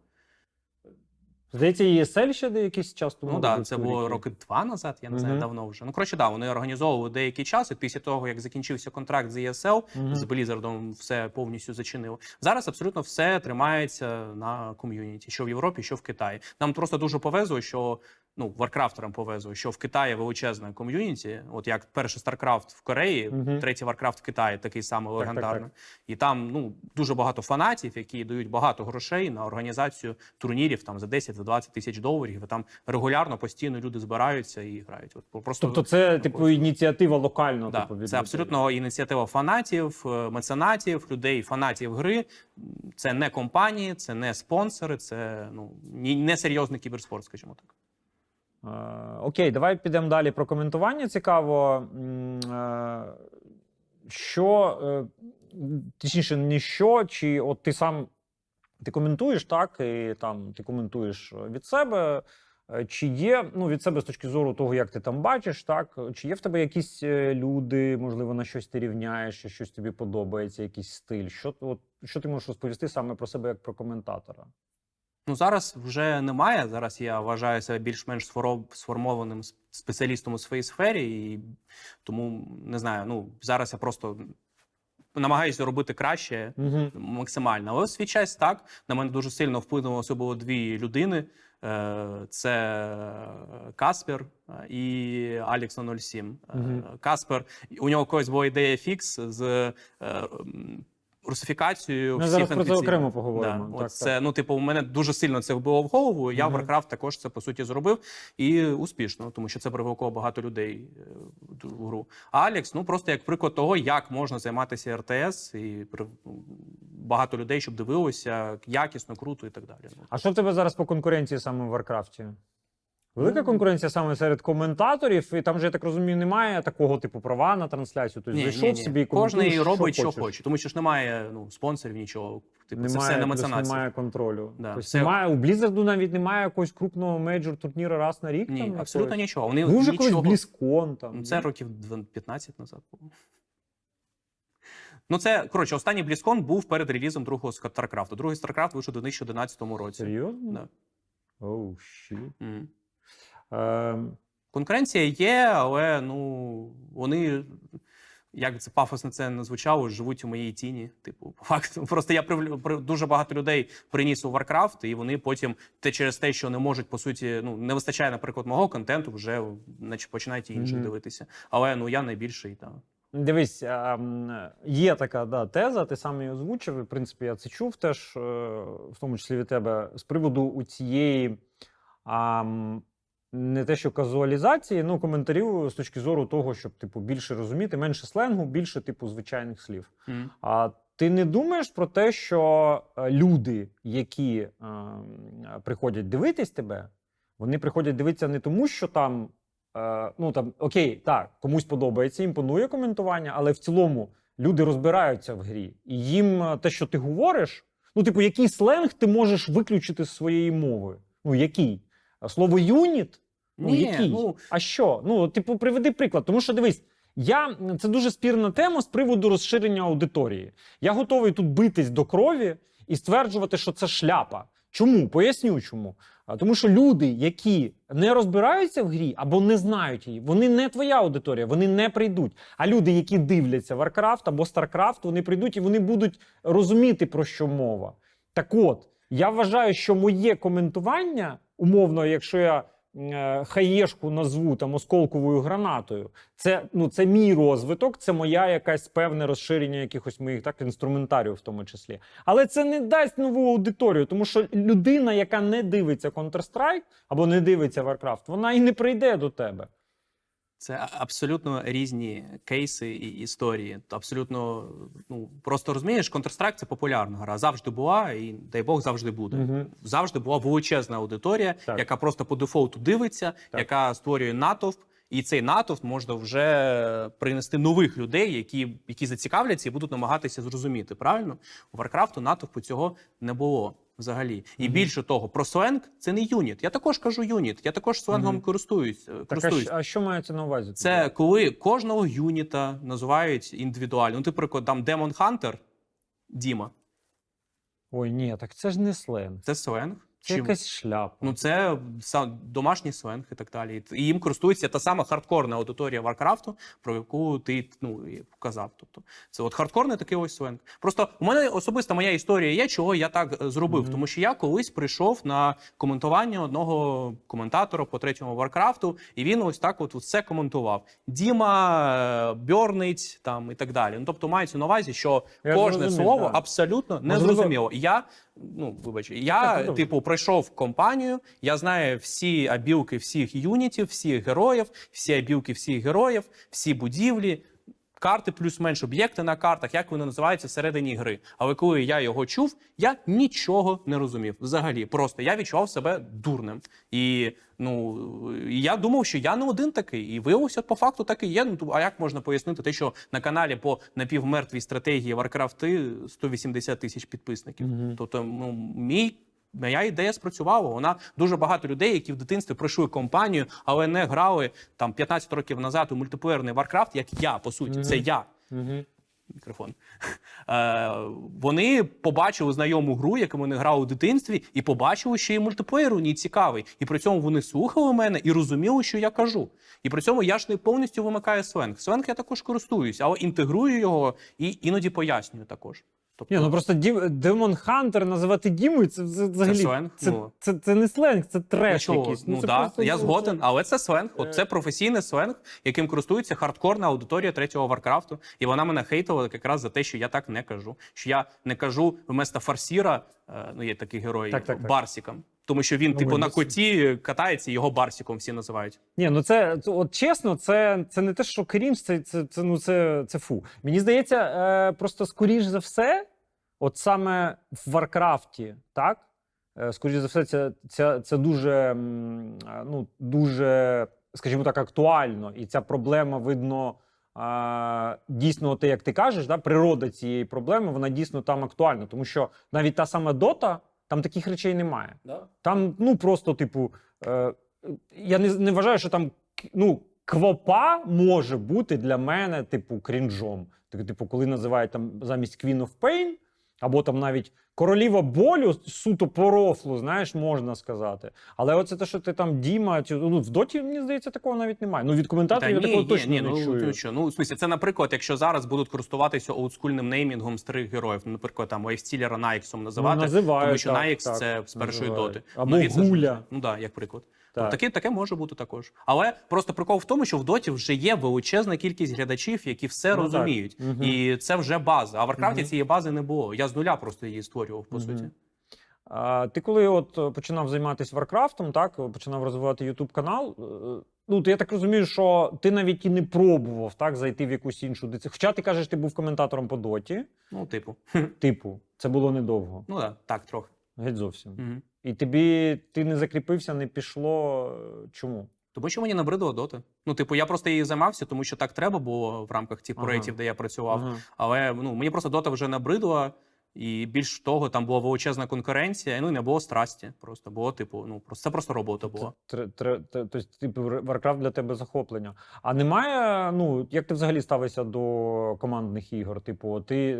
Здається, ESL ще якийсь час тому. Ну так, це було роки 2 назад, я не знаю, давно вже. Ну, коротше, так, вони організовували деякий час, і після того, як закінчився контракт з ESL, з Blizzard'ом все повністю зачинило. Зараз абсолютно все тримається на ком'юніті, що в Європі, що в Китаї. Нам просто дуже повезло, що, Варкрафтерам повезло, що в Китаї величезне ком'юніті, от як перший Старкрафт в Кореї, третій Варкрафт в Китаї, такий самий легендарний. І там, дуже багато фанатів, які дають багато грошей на організацію турнірів там за 10-20 тисяч доларів, і там регулярно, постійно люди збираються і грають. От, просто, тобто це, типу, ініціатива локальна? Да, типу, це абсолютно ініціатива фанатів, меценатів, людей, фанатів гри. Це не компанії, це не спонсори, це не серйозний кіберспорт, скажімо так. Окей, давай підемо далі про коментування. Цікаво, що, точніше, не що, чи от ти сам ти коментуєш, так, і там ти коментуєш від себе, чи є, від себе з точки зору того, як ти там бачиш, так, чи є в тебе якісь люди, можливо, на щось ти рівняєш, щось тобі подобається, якийсь стиль, що ти можеш розповісти саме про себе, як про коментатора? Ну, зараз вже немає. Зараз я вважаю себе більш-менш сформованим спеціалістом у своїй сфері, і тому, не знаю, зараз я просто намагаюся робити краще максимально. Але у свій час так, на мене дуже сильно вплинуло особливо дві людини. Це Каспер і Алекс 07. Каспер, у нього когось була ідея фікс з русифікацію всіх амбіцій. Ми зараз про це окремо поговоримо. Да. Так, це, у мене дуже сильно це вбило в голову. Я в Warcraft також це, по суті, зробив. І успішно, тому що це привлекло багато людей в гру. А Алекс, просто як приклад того, як можна займатися РТС, і багато людей, щоб дивилося, якісно, круто і так далі. А що в тебе зараз по конкуренції саме в Варкрафті? Велика конкуренція саме серед коментаторів, і там же, я так розумію, немає такого типу права на трансляцію. Тобто зайшов собі і коментуєш, кожен робить, що хоче, тому що ж немає спонсорів, нічого. Типу, немає, це все на меценації. Немає контролю. Да. Тобто, це немає, у Blizzard'у навіть немає якогось крупного мейджор-турніру раз на рік? Ні, там, абсолютно якось нічого. Вони був вже колись BlizzCon там. Це років 15 назад було. Останній BlizzCon був перед релізом другого StarCraft. Другий StarCraft вийшов у 2011 році. Серйозно? Оу, щі. Конкуренція є, але вони, як це пафосно це не звучало, живуть у моїй тіні. По факту, просто я дуже багато людей приніс у Warcraft, і вони потім через те, що не можуть, по суті, не вистачає, наприклад, мого контенту, вже починають і інших дивитися. Але я найбільший там. Дивись, є така теза, ти сам її озвучив, і, в принципі, я це чув теж, в тому числі від тебе, з приводу у цієї не те, що казуалізації, коментарів з точки зору того, щоб, більше розуміти, менше сленгу, більше, звичайних слів. А ти не думаєш про те, що люди, які приходять дивитись тебе, вони приходять дивитися не тому, що там, окей, так, комусь подобається, імпонує коментування, але в цілому люди розбираються в грі. І їм те, що ти говориш, який сленг ти можеш виключити з своєї мови? Який? Слово «юніт» Ну, який? Ну... А що? Ну, типу, приведи приклад. Тому що, дивись, це дуже спірна тема з приводу розширення аудиторії. Я готовий тут битись до крові і стверджувати, що це шляпа. Чому? Поясню чому. Тому що люди, які не розбираються в грі або не знають її, вони не твоя аудиторія, вони не прийдуть. А люди, які дивляться Warcraft або StarCraft, вони прийдуть і вони будуть розуміти, про що мова. Так от, я вважаю, що моє коментування, умовно, якщо я хаєшку назву там осколковою гранатою, це мій розвиток, це моя якась певне розширення якихось моїх інструментаріїв в тому числі. Але це не дасть нову аудиторію, тому що людина, яка не дивиться Counter-Strike або не дивиться Warcraft, вона і не прийде до тебе. Це абсолютно різні кейси і історії. Абсолютно, просто розумієш, Counter-Strike – це популярна гра. Завжди була і, дай Бог, завжди буде. Угу. Завжди була величезна аудиторія, так, яка просто по дефолту дивиться, так, яка створює натовп. І цей натовп можна вже принести нових людей, які зацікавляться і будуть намагатися зрозуміти. Правильно? У Warcraft натовпу цього не було взагалі. І більше того, про сленг – це не юніт. Я також кажу юніт, я також сленгом користуюсь. А що мається на увазі? Це коли кожного юніта називають індивідуально. Ну, ти, наприклад, там Demon Hunter – Діма. Ой, ні, так це ж не сленг. Це сленг. Це якась шляпа. Це домашній сленг і так далі. І їм користується та сама хардкорна аудиторія Варкрафту, про яку ти казав. Тобто, це от хардкорний такий ось сленг. Просто у мене особисто моя історія є, чого я так зробив. Тому що я колись прийшов на коментування одного коментатора по третьому Варкрафту, і він ось так от все коментував. Діма, Бьорнить там і так далі. Тобто мається на увазі, що я кожне слово абсолютно незрозуміло. Я пройшов компанію, я знаю всі абілки всіх юнітів, всі героїв, всі будівлі, карти плюс-менш, об'єкти на картах, як вони називаються всередині гри. Але коли я його чув, я нічого не розумів взагалі. Просто я відчував себе дурним. І я думав, що я не один такий. І виявився, по факту такий є. А як можна пояснити те, що на каналі по напівмертвій стратегії Warcraft 180 тисяч підписників? Тобто, моя ідея спрацювала. Вона дуже багато людей, які в дитинстві пройшли компанію, але не грали там 15 років назад у мультиплеєрний Warcraft, як я, по суті. Це я. Мікрофон. Вони побачили знайому гру, яку вони грали у дитинстві, і побачили, що і мультиплеєр у ній цікавий. І при цьому вони слухали мене і розуміли, що я кажу. І при цьому я ж не повністю вимикаю сленг. Сленг я також користуюсь, але інтегрую його і іноді пояснюю також. Тобто... просто Demon Hunter називати Дімою, це взагалі... Це не сленг, це треш якийсь. Я згоден, але це сленг. Це професійний сленг, яким користується хардкорна аудиторія третього Варкрафту. І вона мене хейтувала якраз за те, що я так не кажу. Що я не кажу вместо Фарсіра, є такий герой, Барсіком. Тому що він, на коті катається, його Барсіком всі називають. Чесно, це не те, що крінж, це фу. Мені здається, просто скоріш за все, от саме в Варкрафті, так? Скоріш за все, це дуже, дуже, скажімо так, актуально. І ця проблема, видно, дійсно, як ти кажеш, да, природа цієї проблеми, вона дійсно там актуальна. Тому що навіть та сама Дота, там таких речей немає. Да? Там, я не вважаю, що там, квопа може бути для мене, крінжом. Коли називають там замість Queen of Pain, або там навіть королева болю, суто по рофлу, знаєш, можна сказати. Але оце те, що ти там Діма, в Доті, мені здається, такого навіть немає. Від коментаторів такого точно не чую. В смісі, це, наприклад, якщо зараз будуть користуватися олдскульним неймінгом старих героїв, наприклад, там Лайфстілера Найксом називати, тому що Найкс це з першої Доти. Або Гуля. Як приклад. Таке може бути також. Але просто прикол в тому, що в Доті вже є величезна кількість глядачів, які все розуміють. І це вже база. А в Варкрафті цієї бази не було. Я з нуля просто її створював, по суті. Ти коли починав займатися Варкрафтом, починав розвивати YouTube-канал, то я так розумію, що ти навіть і не пробував зайти в якусь іншу дисципліну. Хоча ти кажеш, ти був коментатором по Доті. Типу. Це було недовго. Так, трохи. Геть зовсім. І ти не закріпився, не пішло. Чому? Тому що мені набридило доти. Я просто її займався, тому що так треба було в рамках тих проєктів, де я працював. Але мені просто дота вже набридла. І більш того, там була величезна конкуренція, ну і не було страсті. Просто було, типу, ну, це просто робота була. Тобто, типу, Warcraft для тебе захоплення. А немає, ну, як ти взагалі ставишся до командних ігор? Типу, ти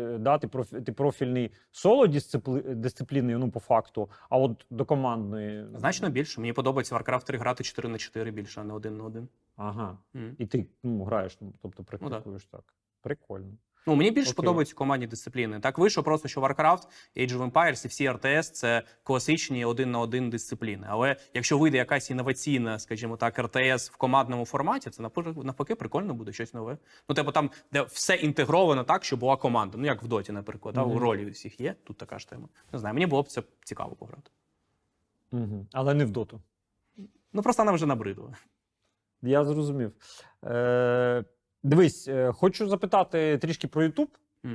профільний соло дисципліни, ну, по факту, а от до командної... Значно більше. Мені подобається Warcraft 3 грати 4х4 більше, а не 1х1. Ага. І ти, ну, граєш, тобто практикуєш так. Прикольно. Ну, мені більше подобаються командні дисципліни. Так вийшло просто, що Warcraft, Age of Empires і всі RTS – це класичні 1х1 дисципліни. Але якщо вийде якась інноваційна, скажімо так, RTS в командному форматі, це навпаки прикольно буде, щось нове. Ну, типу там, де все інтегровано так, що була команда. Ну, як в Доті, наприклад, у ролі всіх є, тут така ж тема. Не знаю, мені було б це цікаво пограти. Але не в Доту. Ну, просто нам вже набридло. Я зрозумів. Дивись, хочу запитати трішки про YouTube.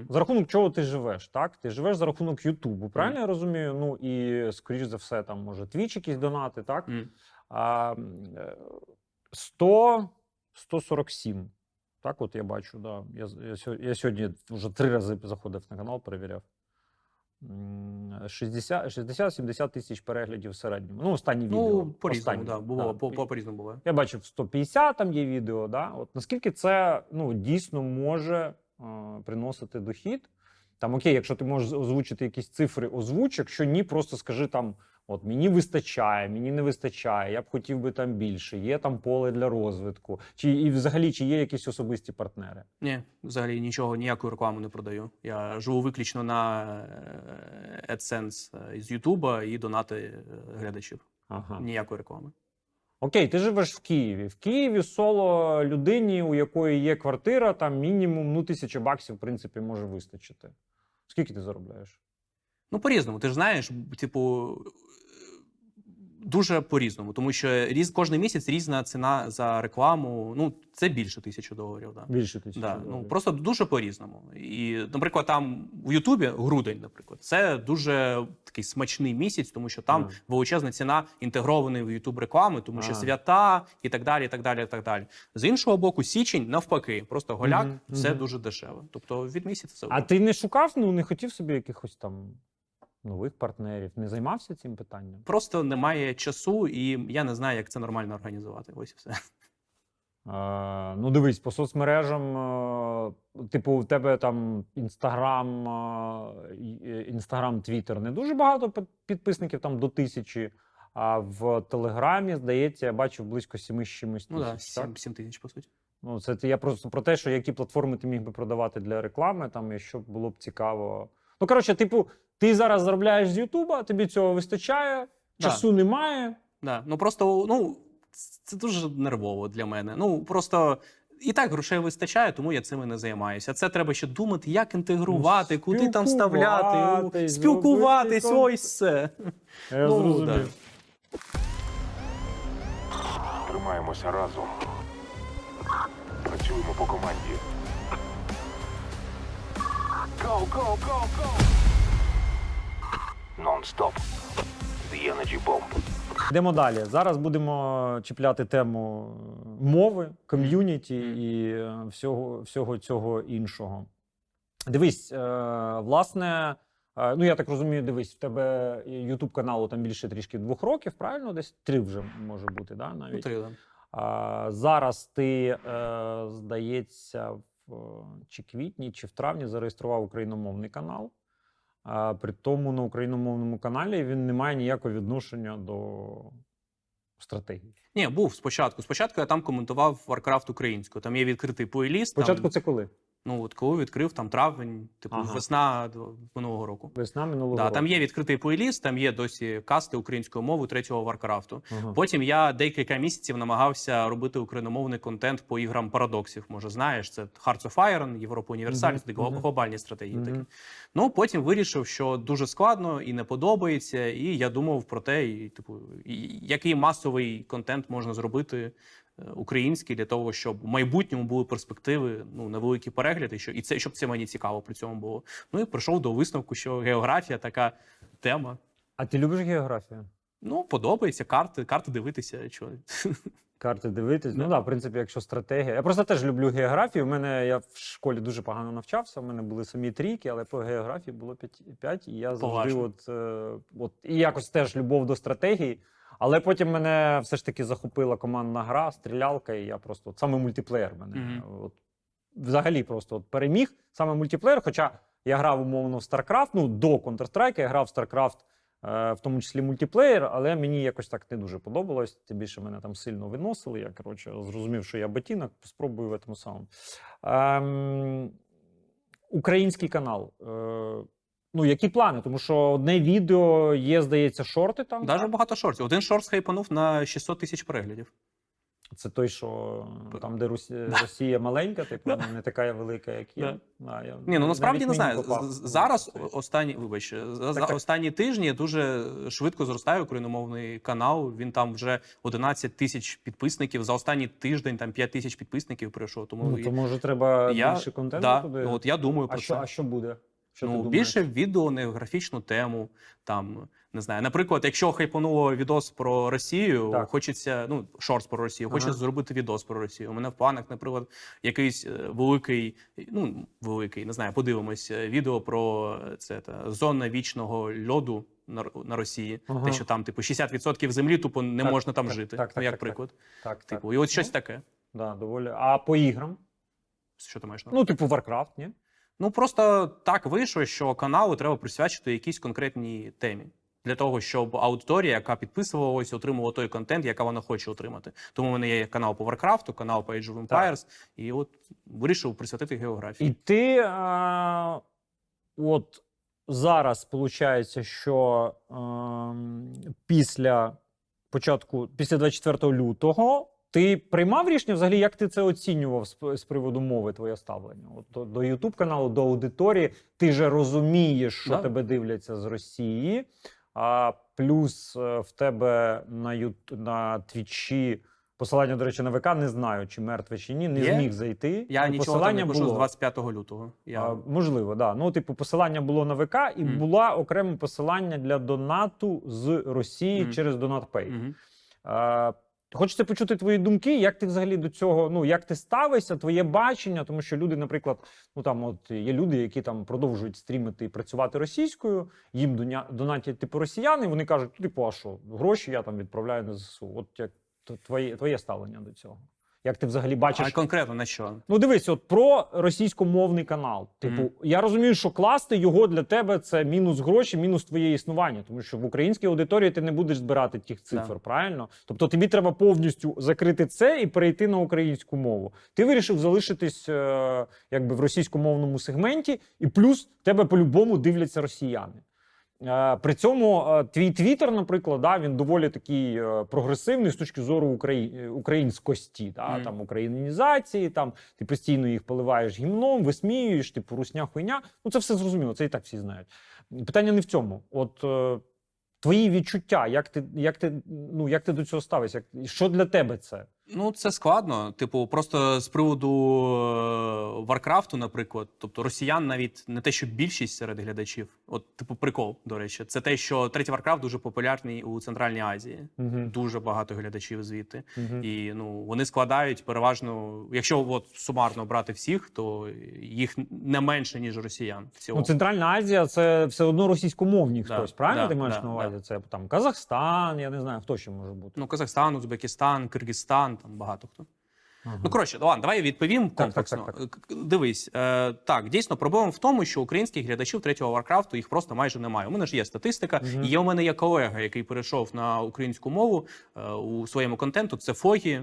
За рахунок чого ти живеш, так? Ти живеш за рахунок YouTube, правильно я розумію? Ну і, скоріш за все, там, може, Twitch якісь донати, так? 147, так от я бачу, да. Я сьогодні вже 3 рази заходив на канал, перевіряв. 60-70 тисяч переглядів в середньому. Ну, останні відео. Ну, по-різному, да, було, по-різному було. Я бачив, 150 там є відео, да? От наскільки це, ну, дійсно може приносити дохід? Там, окей, якщо ти можеш озвучити якісь цифри, озвуч, якщо ні, просто скажи там, от мені вистачає, мені не вистачає, я б хотів би там більше, є там поле для розвитку. І взагалі, чи є якісь особисті партнери? Ні, взагалі нічого, ніяку рекламу не продаю. Я живу виключно на AdSense з YouTube і донати глядачів. Ага. Ніякої реклами. Окей, ти живеш в Києві. В Києві соло людині, у якої є квартира, там мінімум, ну, 1000 баксів, в принципі, може вистачити. Скільки ти заробляєш? Ну, по-різному. Ти ж знаєш, типу, дуже по-різному. Тому що кожен місяць різна ціна за рекламу. Ну, це більше $1000. Да. Більше $1000. Ну, просто дуже по-різному. І, наприклад, там у Ютубі грудень, наприклад, це дуже такий смачний місяць, тому що там величезна ціна інтегрованої в Ютуб реклами, тому що свята і так далі, і так далі, і так далі. З іншого боку, січень навпаки. Просто голяк, все дуже дешево. Тобто від місяця все. А ти не шукав, ну, не хотів собі якихось там... нових партнерів? Не займався цим питанням? Просто немає часу, і я не знаю, як це нормально організувати. Ось і все. Ну, дивись, по соцмережам, типу, у тебе там Інстаграм, Твіттер, не дуже багато підписників, там до 1000, а в Телеграмі, здається, я бачив близько 7 з чимось. Ну, так, 7 тисяч, по суті. Ну, це я просто про те, що які платформи ти міг би продавати для реклами, там, і що було б цікаво. Ну, коротше, типу, ти зараз заробляєш з Ютуба, тобі цього вистачає, часу немає. Да. Ну, просто, ну, це дуже нервово для мене. Ну, просто і так грошей вистачає, тому я цим і не займаюся. Це треба ще думати, як інтегрувати, ну, куди там вставляти, спілкуватись, ось все. Я зрозумів. Тримаємося разом. Працюємо по команді. Go, go, go, go! Non-stop. The Energy Bomb. Йдемо далі. Зараз будемо чіпляти тему мови, ком'юніті і всього цього іншого. Дивись, власне, ну я так розумію, дивись, в тебе YouTube-каналу там більше трішки 2 років, правильно? Десь 3 вже може бути, да, навіть? 3, да. Зараз ти, здається, чи в квітні, чи в травні зареєстрував україномовний канал. При тому на україномовному каналі він не має ніякого відношення до стратегії. Ні, був спочатку. Спочатку я там коментував Warcraft українською. Там є відкритий плейліст. Спочатку там... це коли? Ну, от коли відкрив, там травень, типу, весна минулого року. Весна минулого року. Там є відкритий плейліст, там є досі касти українською мовою 3-го Варкрафту. Потім я декілька місяців намагався робити україномовний контент по іграм Парадоксів, може знаєш, це Hearts of Iron, Європа Універсаліс, глобальні стратегії такі. Ну, потім вирішив, що дуже складно і не подобається, і я думав про те, і, типу, який масовий контент можна зробити український для того, щоб в майбутньому були перспективи, ну, на великі перегляди, що і це, щоб це мені цікаво при цьому було. Ну і прийшов до висновку, що географія така тема. А ти любиш географію? Ну, подобається карти дивитися, чого. Карти дивитись. Ну да, в принципі, якщо стратегія. Я просто теж люблю географію. Я в школі дуже погано навчався. У мене були самі трійки, але по географії було 5, і я завжди і якось теж любов до стратегії. Але потім мене все ж таки захопила командна гра, стрілялка, і я просто саме мультиплеєр мене взагалі просто переміг. Саме мультиплеєр, хоча я грав умовно в StarCraft, ну до Counter-Strike я грав в StarCraft, в тому числі мультиплеєр, але мені якось так не дуже подобалось. Тим більше мене там сильно виносили. Я, коротше, зрозумів, що я ботинок, спробую в цьому самому. Український канал. Ну, які плани? Тому що одне відео є, здається, шорти там. Даже багато шортів. Один шорт схайпанув на 600 тисяч переглядів. Це той, що там, де Росія маленька, типу, не така велика, як є. Ні, ну насправді не знаю. Зараз останні тижні дуже швидко зростає україномовний канал. Він там вже 11 тисяч підписників. За останній тиждень там 5 тисяч підписників прийшло. То може треба більше контенту туди? От я думаю про це. А що буде? Більше відео на географічну тему, там, не знаю, наприклад, якщо хайпануло відос про Росію, хочеться, ну, шортс про Росію, хочеться зробити відос про Росію. У мене в планах, наприклад, якийсь великий, не знаю, подивимось, відео про зона вічного льоду на Росії, те, що там, типу, 60% землі, тупо не можна там жити, як приклад. І от щось таке. Так, доволі. А по іграм? Що ти маєш на увазі? Ну, типу, Warcraft, ні? Ну, просто так вийшло, що каналу треба присвячити якійсь конкретній темі. Для того, щоб аудиторія, яка підписувалася, отримувала той контент, який вона хоче отримати. Тому в мене є канал по Warcraft, канал по Age of Empires, і от вирішив присвятити географії. І ти от зараз, виходить, що після 24 лютого ти приймав рішення взагалі, як ти це оцінював з приводу мови, твоє ставлення? От, до YouTube-каналу, до аудиторії, ти же розумієш, що тебе дивляться з Росії, а плюс в тебе на Твічі посилання, до речі, на ВК, не знаю, чи мертве, чи ні, не зміг зайти. Я нічого там не пишу з 25 лютого. Можливо, так. Ну, типу, посилання було на ВК, і було окреме посилання для донату з Росії через DonatPay. Хочеться почути твої думки, як ти взагалі до цього, ну, як ти ставишся, твоє бачення, тому що люди, наприклад, ну, там, от, є люди, які там продовжують стрімити і працювати російською, їм донатять, типу, росіяни, вони кажуть, типу, а що, гроші я там відправляю на ЗСУ. От як твоє ставлення до цього? Як ти взагалі бачиш? А конкретно на що? Ну, дивись, от про російськомовний канал. Типу, я розумію, що класти його для тебе – це мінус гроші, мінус твоє існування. Тому що в українській аудиторії ти не будеш збирати тих цифр, правильно? Тобто тобі треба повністю закрити це і перейти на українську мову. Ти вирішив залишитись якби в російськомовному сегменті, і плюс тебе по-любому дивляться росіяни. При цьому твій твіттер, наприклад, він доволі такий прогресивний з точки зору українськості, там українізації, там ти постійно їх поливаєш гімном, висміюєш, типу русня-хуйня. Ну це все зрозуміло, це і так всі знають. Питання не в цьому. От твої відчуття, як ти до цього ставишся, що для тебе це? Ну, це складно. Типу, просто з приводу Варкрафту, наприклад, тобто росіян навіть не те, що більшість серед глядачів. От, типу, прикол, до речі. Це те, що третій Варкрафт дуже популярний у Центральній Азії. Дуже багато глядачів звідти. І, ну, вони складають переважно, якщо от сумарно брати всіх, то їх не менше, ніж росіян в цілому. Ну, Центральна Азія – це все одно російськомовні хтось, правильно ти маєш на увазі? Це там Казахстан, я не знаю, хто ще може бути. Ну, Казахстан, Узбекистан, Киргизстан. Там багато хто. Ну, коротше, ладно, давай я відповім комплексно. Дивись, так, дійсно, проблема в тому, що українських глядачів третього Варкрафту їх просто майже немає. У мене ж є статистика, і є у мене є колега, який перейшов на українську мову у своєму контенту, це Фогі,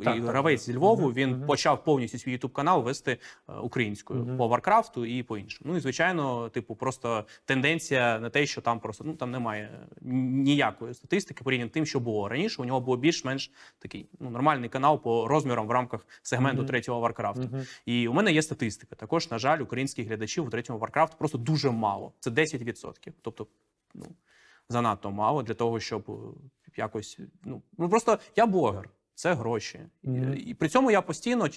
гравець зі Львову, він почав повністю свій YouTube-канал вести українською по Варкрафту і по іншому. Ну, і, звичайно, типу, просто тенденція на те, що там просто, ну, там немає ніякої статистики, порівняно тим, що було раніше, у нього було більш-менш такий, ну, нормальний канал по розміром в рамках сегменту третього Варкрафту. І у мене є статистика. Також, на жаль, українських глядачів у третьому Варкрафту просто дуже мало. Це 10%. Тобто, ну, занадто мало для того, щоб якось... Ну, просто я блогер. це гроші. І при цьому я постійно,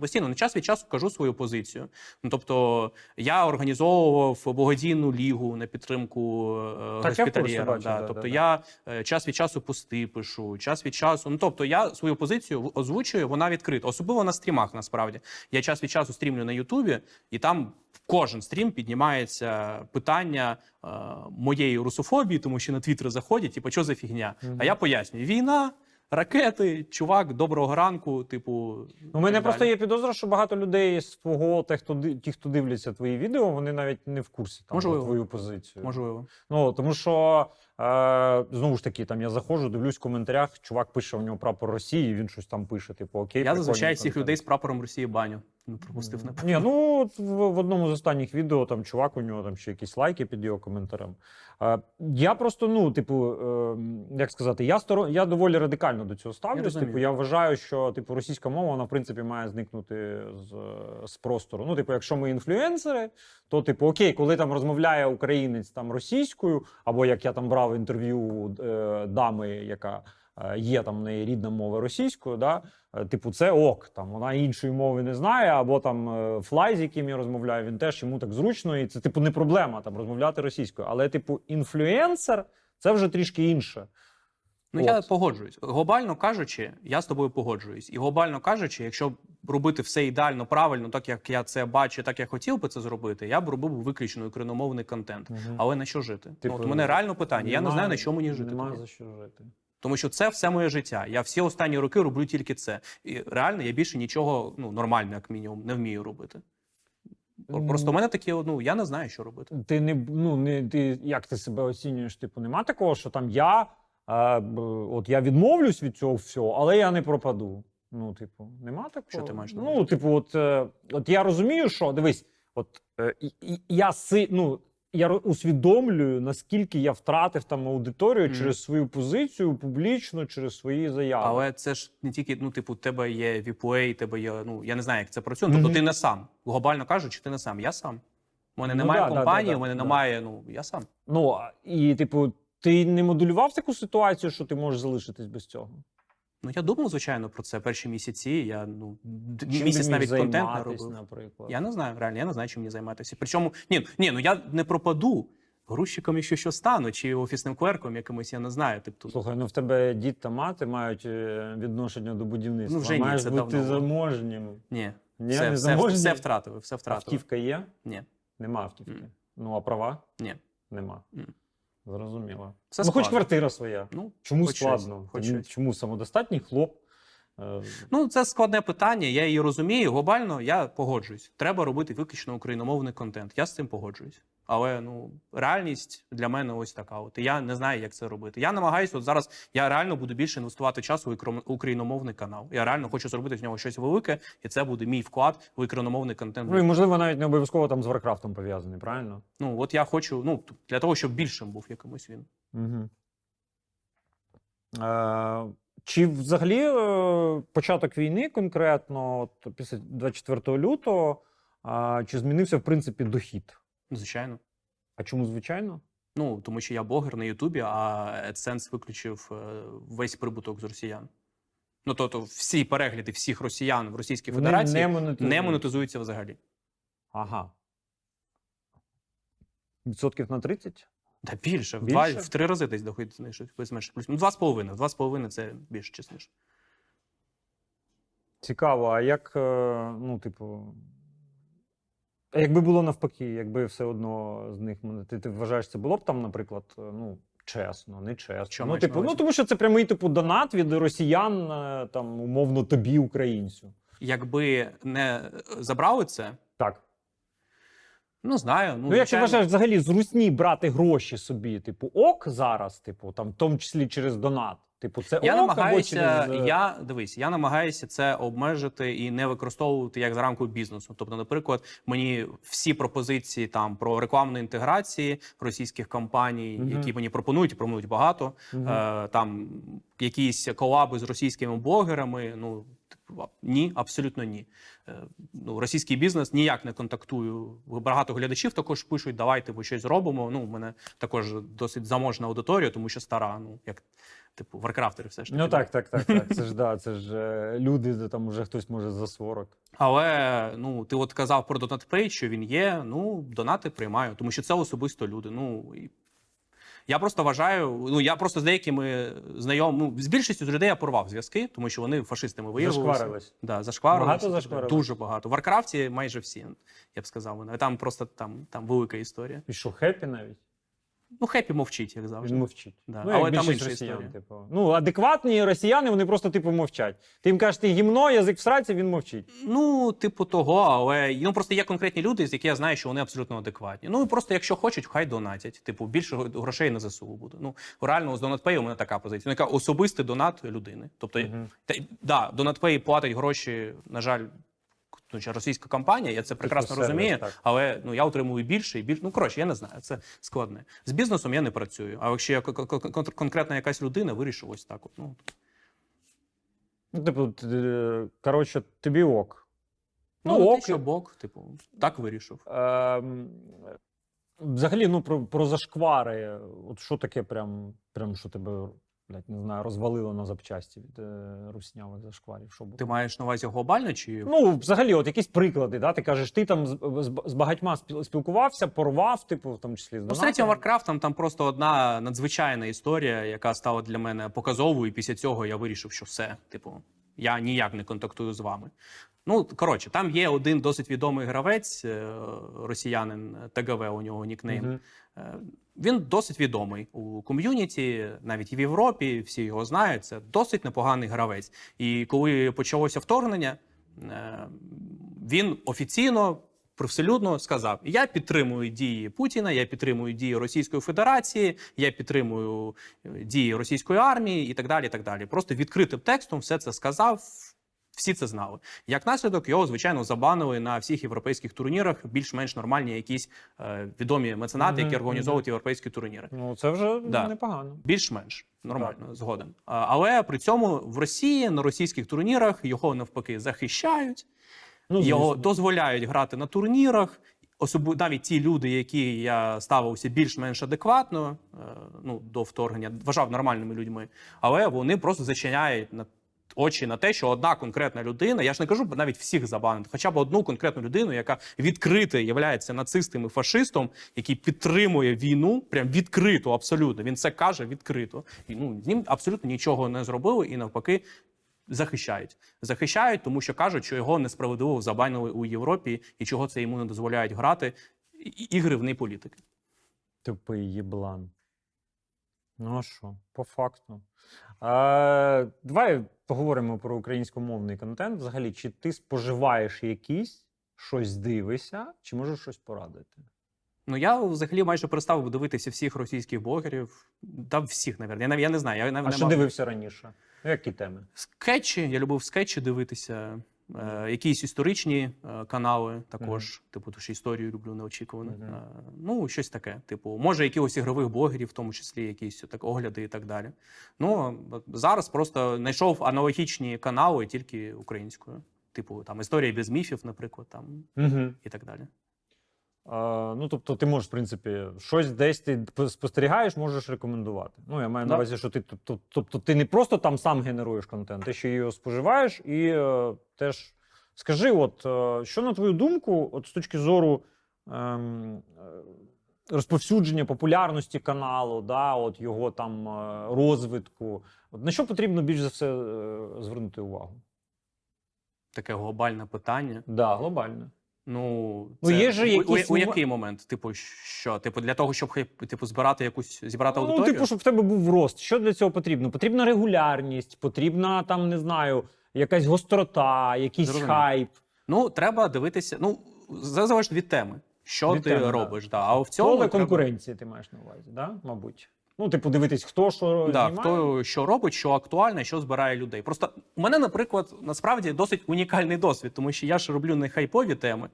постійно, час від часу кажу свою позицію. Ну, тобто, я організовував благодійну лігу на підтримку госпітальєра. Я час від часу пости пишу, час від часу. Ну, тобто, я свою позицію озвучую, вона відкрита. Особливо на стрімах, насправді. Я час від часу стрімлю на Ютубі, і там кожен стрім піднімається питання моєї русофобії, тому що на Твіттер заходять, типу, що за фігня? А я пояснюю, війна, ракети, чувак, доброго ранку, типу... У мене просто є підозра, що багато людей з твого, тих, хто дивляться твої відео, вони навіть не в курсі там, про твою позицію. Можливо. Ну, тому що, знову ж таки, там я заходжу, дивлюсь в коментарях, чувак пише, у нього прапор Росії, він щось там пише, типу, окей, прикольний. Я зазвичай всіх людей з прапором Росії баню. Не пропустив, напевно. Ні, ну, в одному з останніх відео, там, чувак, у нього там ще якісь лайки під його коментарем. Я просто, як сказати, я доволі радикально до цього ставлюсь. Я вважаю, що, російська мова, вона, в принципі, має зникнути з простору. Ну, якщо ми інфлюенсери, то, окей, коли там розмовляє українець там російською, або як я там брав інтерв'ю дами, яка... є там в неї рідна мова російською, да? Це ок, там, вона іншої мови не знає, або там Флай, з яким я розмовляю, він теж, йому так зручно, і це, не проблема там розмовляти російською. Але, інфлюенсер – це вже трішки інше. Я погоджуюсь. Глобально кажучи, я з тобою погоджуюсь. І глобально кажучи, якщо робити все ідеально, правильно, так як я це бачу, так як хотів би це зробити, я б робив виключно україномовний контент. Але на що жити? От у мене реально питання, я не знаю, на що мені жити. Нема за що жити. Тому що це все моє життя. Я всі останні роки роблю тільки це. І реально я більше нічого, нормально, як мінімум, не вмію робити. Просто у мене таке, я не знаю, що робити. Ти не, як ти себе оцінюєш? Нема такого, що там я відмовлюсь від цього всього, але я не пропаду. Нема такого. Що ти маєш на увазі? От я розумію, що, дивись, я усвідомлюю, наскільки я втратив там аудиторію через свою позицію публічно, через свої заяви. Але це ж не тільки, тебе є VPA, тебе є, я не знаю, як це працює. Тобто ти не сам. Глобально кажучи, ти не сам. Я сам. У мене немає компанії, у мене немає, я сам. І, ти не моделював таку ситуацію, що ти можеш залишитись без цього? Я думав, звичайно, про це перші місяці. Я, місяць навіть контент не робив. Наприклад? Я не знаю, реально, я не знаю, чим мені займатися. Причому, я не пропаду. Грузчиком, якщо що стану, чи офісним клерком якимось, я не знаю. Слухай, в тебе дід та мати мають відношення до будівництва. Вже маєш бути заможнім. Ні, все втратили. Автівка є? Ні. Нема автівки. А права? Ні. Нема. Зрозуміло. Хоч квартира своя. Чому складно? Чому самодостатній хлоп? Це складне питання, я її розумію. Глобально я погоджуюсь. Треба робити виключно україномовний контент. Я з цим погоджуюсь. Але, реальність для мене ось така. І я не знаю, як це робити. Я намагаюся, зараз я реально буду більше інвестувати часу в україномовний канал. Я реально хочу зробити з нього щось велике, і це буде мій вклад в україномовний контент. І, можливо, навіть не обов'язково там з Варкрафтом пов'язаний, правильно? Я хочу, для того, щоб більшим був якимось він. Угу. Чи взагалі початок війни конкретно, після 24 лютого, чи змінився, в принципі, дохід? Звичайно. А чому звичайно? Тому що я блогер на Ютубі, а AdSense виключив весь прибуток з росіян. Всі перегляди всіх росіян в Російській Федерації не монетизуються взагалі. Ага. Відсотків на 30%? Та більше. В 3 рази десь доходить менше. 2,5. 2,5 – це більше, чесніше. Цікаво. А як, якби було навпаки, якби все одно з них, ти вважаєш, це було б там, наприклад, чесно, не чесно? Тому що це прямий, донат від росіян, там, умовно, тобі, українцю. Якби не забрали це? Так. Знаю. Якщо вважаєш, взагалі, з русні брати гроші собі, ок зараз, там, в тому числі через донат, це я ок, намагаюся, або через... Я намагаюся це обмежити і не використовувати як за рамкою бізнесу. Тобто, наприклад, мені всі пропозиції там про рекламну інтеграції російських компаній, які мені пропонують багато, там, якісь колаби з російськими блогерами, ні, абсолютно ні. Російський бізнес ніяк не контактую. Багато глядачів також пишуть, давайте бо щось зробимо. У мене також досить заможна аудиторія, тому що стара. типу, варкрафтери все ж таки. Ну так. Це ж, да, це ж люди, там вже хтось може за 40. Але, ну, ти от казав про DonatPay, що він є, ну, донати приймаю, тому що це особисто люди, ну, і я просто вважаю, ну, я просто з деякими знайомими, з більшістю людей я порвав зв'язки, тому що вони фашистами виявилися. Зашкварились. Да, зашкварились. Дуже багато. В Варкрафті майже всі, я б сказав. Там просто там велика історія. І що, Хеппі навіть? Ну, Хеппі мовчить, як завжди. Він мовчить. Да. Ну, але там інша історія. Типу. Ну, адекватні росіяни, вони просто, типу, мовчать. Ти їм кажеш, ти гімно, язик в сраці, він мовчить. Ну, типу того, але ну, просто є конкретні люди, з яких я знаю, що вони абсолютно адекватні. Ну, просто якщо хочуть, хай донатять. Типу, більше грошей на ЗСУ буде. Ну, реально, з DonatPay у мене така позиція. Яка особистий донат людини. Тобто, да, DonatPay платить гроші, на жаль, російська компанія, я це прекрасно розумію, але ну, я отримую більше і більше. Ну, коротше, я не знаю, це складне. З бізнесом я не працюю, а якщо я конкретна якась людина вирішила ось так. От, ну. Ну, типу, коротше, тобі ок. Ну, ок. Ти бок, типу, так вирішив. Взагалі, ну, про зашквари, от що таке прям що тебе... не знаю, розвалило на запчасті від руснявих зашкварів. Що було? Ти маєш на увазі глобально чи... Ну, взагалі, от якісь приклади, да? Ти кажеш, ти там з багатьма спілкувався, порвав, типу, в тому числі з донатами. Ну, з третім Варкрафтом там просто одна надзвичайна історія, яка стала для мене показовою, і після цього я вирішив, що все, типу, я ніяк не контактую з вами. Ну, коротше, там є один досить відомий гравець, росіянин, ТГВ у нього нікнейм. Він досить відомий у ком'юніті, навіть і в Європі, всі його знають, це досить непоганий гравець. І коли почалося вторгнення, він офіційно, привселюдно сказав, я підтримую дії Путіна, я підтримую дії Російської Федерації, я підтримую дії російської армії і так далі, і так далі. Просто відкритим текстом все це сказав. Всі це знали. Як наслідок, його, звичайно, забанили на всіх європейських турнірах, більш-менш нормальні якісь відомі меценати, які організовують європейські турніри. Ну, це вже непогано. Більш-менш нормально, згоден. Але при цьому в Росії на російських турнірах його, навпаки, захищають, його дозволяють грати на турнірах. Особливо навіть ті люди, які я ставився більш-менш адекватно, ну, до вторгнення, вважав нормальними людьми, але вони просто зачиняють на очі на те, що одна конкретна людина, я ж не кажу навіть всіх забанити, хоча б одну конкретну людину, яка відкрито являється нацистом і фашистом, який підтримує війну, прям відкрито, абсолютно, він це каже відкрито. І, ну, з ним абсолютно нічого не зробили і навпаки захищають. Захищають, тому що кажуть, що його несправедливо забанили у Європі і чого це йому не дозволяють грати, і гривні політики. Тупий єблан. Ну а що, по факту. Давай поговоримо про українськомовний контент. Взагалі, чи ти споживаєш якийсь, щось дивишся, чи можеш щось порадити? Ну, я взагалі майже перестав дивитися всіх російських блогерів. Та всіх, мабуть. Я не знаю. А що дивився раніше? Які теми? Скетчі. Я любив скетчі дивитися. Якісь історичні канали також, типу, ту ж історію люблю неочікувано. Ну, щось таке. Типу, може, якихось ігрових блогерів, в тому числі якісь так, огляди і так далі. Ну, зараз просто знайшов аналогічні канали тільки українською. Типу, там, історія без міфів, наприклад, там, і так далі. Ну, тобто, ти можеш, в принципі, щось десь ти спостерігаєш, можеш рекомендувати. Ну, я маю на увазі, що ти, тобто, ти не просто там сам генеруєш контент, ти ще його споживаєш і теж скажи, от, що на твою думку, от з точки зору розповсюдження популярності каналу, да, от його там розвитку, от, на що потрібно більш за все звернути увагу? Таке глобальне питання. Так, да, глобальне. Ну, це, є ж якісь... у який момент? Типу, що? Типу, для того, щоб типу, зібрати аудиторію? Ну, типу, щоб в тебе був рост. Що для цього потрібно? Потрібна регулярність, потрібна, там, не знаю, якась гострота, якийсь хайп. Ну, треба дивитися, ну, залежить від теми, що від ти теми, робиш. Да. А в цьому треба... конкуренції ти маєш на увазі, да? Мабуть. Ну, типу, дивитись, хто що знімає. Так, хто що робить, що актуально, що збирає людей. Просто у мене, наприклад, насправді досить унікальний досвід, тому що я ж роблю не хайпові теми.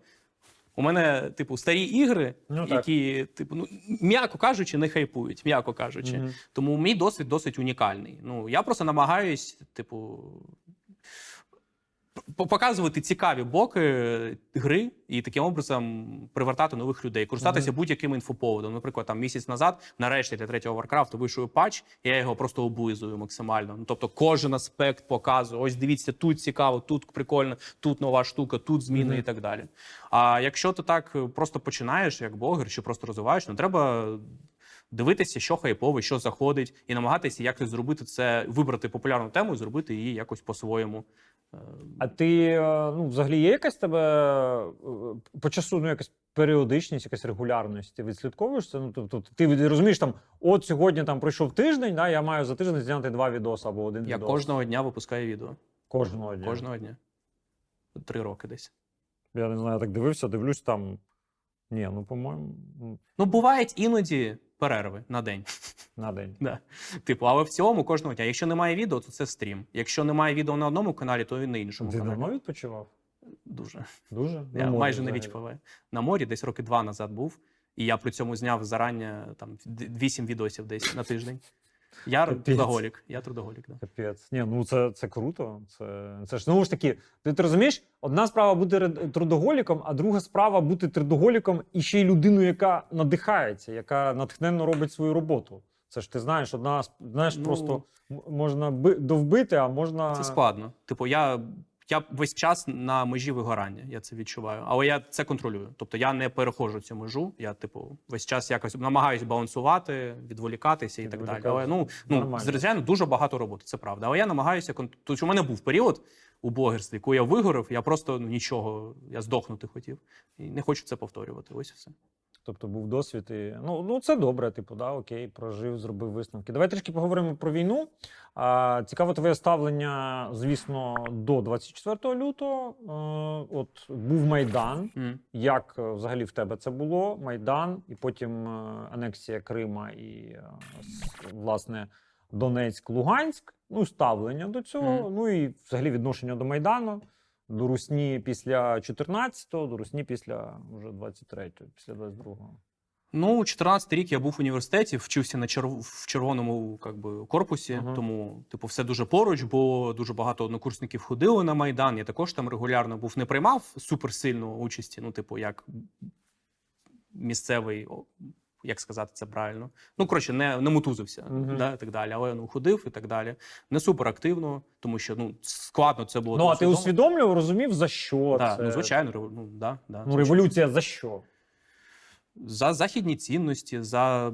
У мене, типу, старі ігри, які, типу, ну, м'яко кажучи, не хайпують, м'яко кажучи. Тому мій досвід досить унікальний. Ну, я просто намагаюсь, типу, показувати цікаві боки гри і таким образом привертати нових людей, користатися будь-яким інфоповодом. Наприклад, там місяць назад, нарешті, для третього Warcraft вийшов патч, і я його просто облизую максимально. Ну, тобто кожен аспект показую. Ось дивіться, тут цікаво, тут прикольно, тут нова штука, тут зміни і так далі. А якщо ти так просто починаєш як блогер, чи просто розвиваєш, ну треба дивитися, що хайпове, що заходить, і намагатися якось зробити це, вибрати популярну тему і зробити її якось по-своєму. А ти, ну, взагалі є якась тебе по часу, ну, якась періодичність, якась регулярність? Ти відслідковуєш це? Ну, тобто, ти розумієш, там, от сьогодні там пройшов тиждень, да, я маю за тиждень зняти 2 відоси або 1 відос. Я кожного дня випускаю відео. Кожного дня? Кожного дня. 3 роки десь. Я не знаю, я так дивився, дивлюсь там, ні, ну, по-моєму... Ну, бувають іноді перерви на день. На день. Да. Типу, але в цілому кожного дня. Якщо немає відео, то це стрім. Якщо немає відео на одному каналі, то і на іншому каналі. Ти давно відпочивав? Дуже. Дуже? Я майже не відпочиваю. На морі десь 2 роки назад був, і я при цьому зняв зарання там 8 відосів десь на тиждень. Я трудоголік. Я трудоголік, да. Капець. Ні, ну це круто. Це ж, ну ж таки, ти розумієш, одна справа бути трудоголіком, а друга справа бути трудоголіком і ще й людиною, яка надихається, яка натхненно робить свою роботу. Це ж ти знаєш, одна, знаєш, ну, просто можна довбити, а можна... Це складно. Типу, я весь час на межі вигорання, я це відчуваю. Але я це контролюю. Тобто я не переходжу цю межу, я типу весь час якось намагаюся балансувати, відволікатися і так далі. Але ну звичайно, дуже багато роботи, це правда. Але я намагаюся, тут у мене був період у блогерстві, коли я вигорів, я просто нічого, я здохнути хотів. І не хочу це повторювати, ось і все. Тобто був досвід і... Ну це добре, типу, да, окей, прожив, зробив висновки. Давай трішки поговоримо про війну. Цікаво твоє ставлення, звісно, до 24 лютого. От був Майдан. Як взагалі в тебе це було? Майдан і потім анексія Крима і, власне, Донецьк, Луганськ. Ну, ставлення до цього. Ну і взагалі відношення до Майдану. До русні після 14-го, до русні після вже 23-го, після 22-го. Ну, 14-й рік я був в університеті, вчився на в червоному корпусі, тому типу все дуже поруч, бо дуже багато однокурсників ходили на Майдан, я також там регулярно був, не приймав суперсильно участі, ну, типу, як місцевий, як сказати це правильно. Ну, коротше, не мутузився, да, і так далі, але ну, ходив і так далі. Не суперактивно, тому що ну, складно це було. Ну, а ти усвідомлював, розумів, за що це? Ну, звичайно, ну, революція за що? За західні цінності, за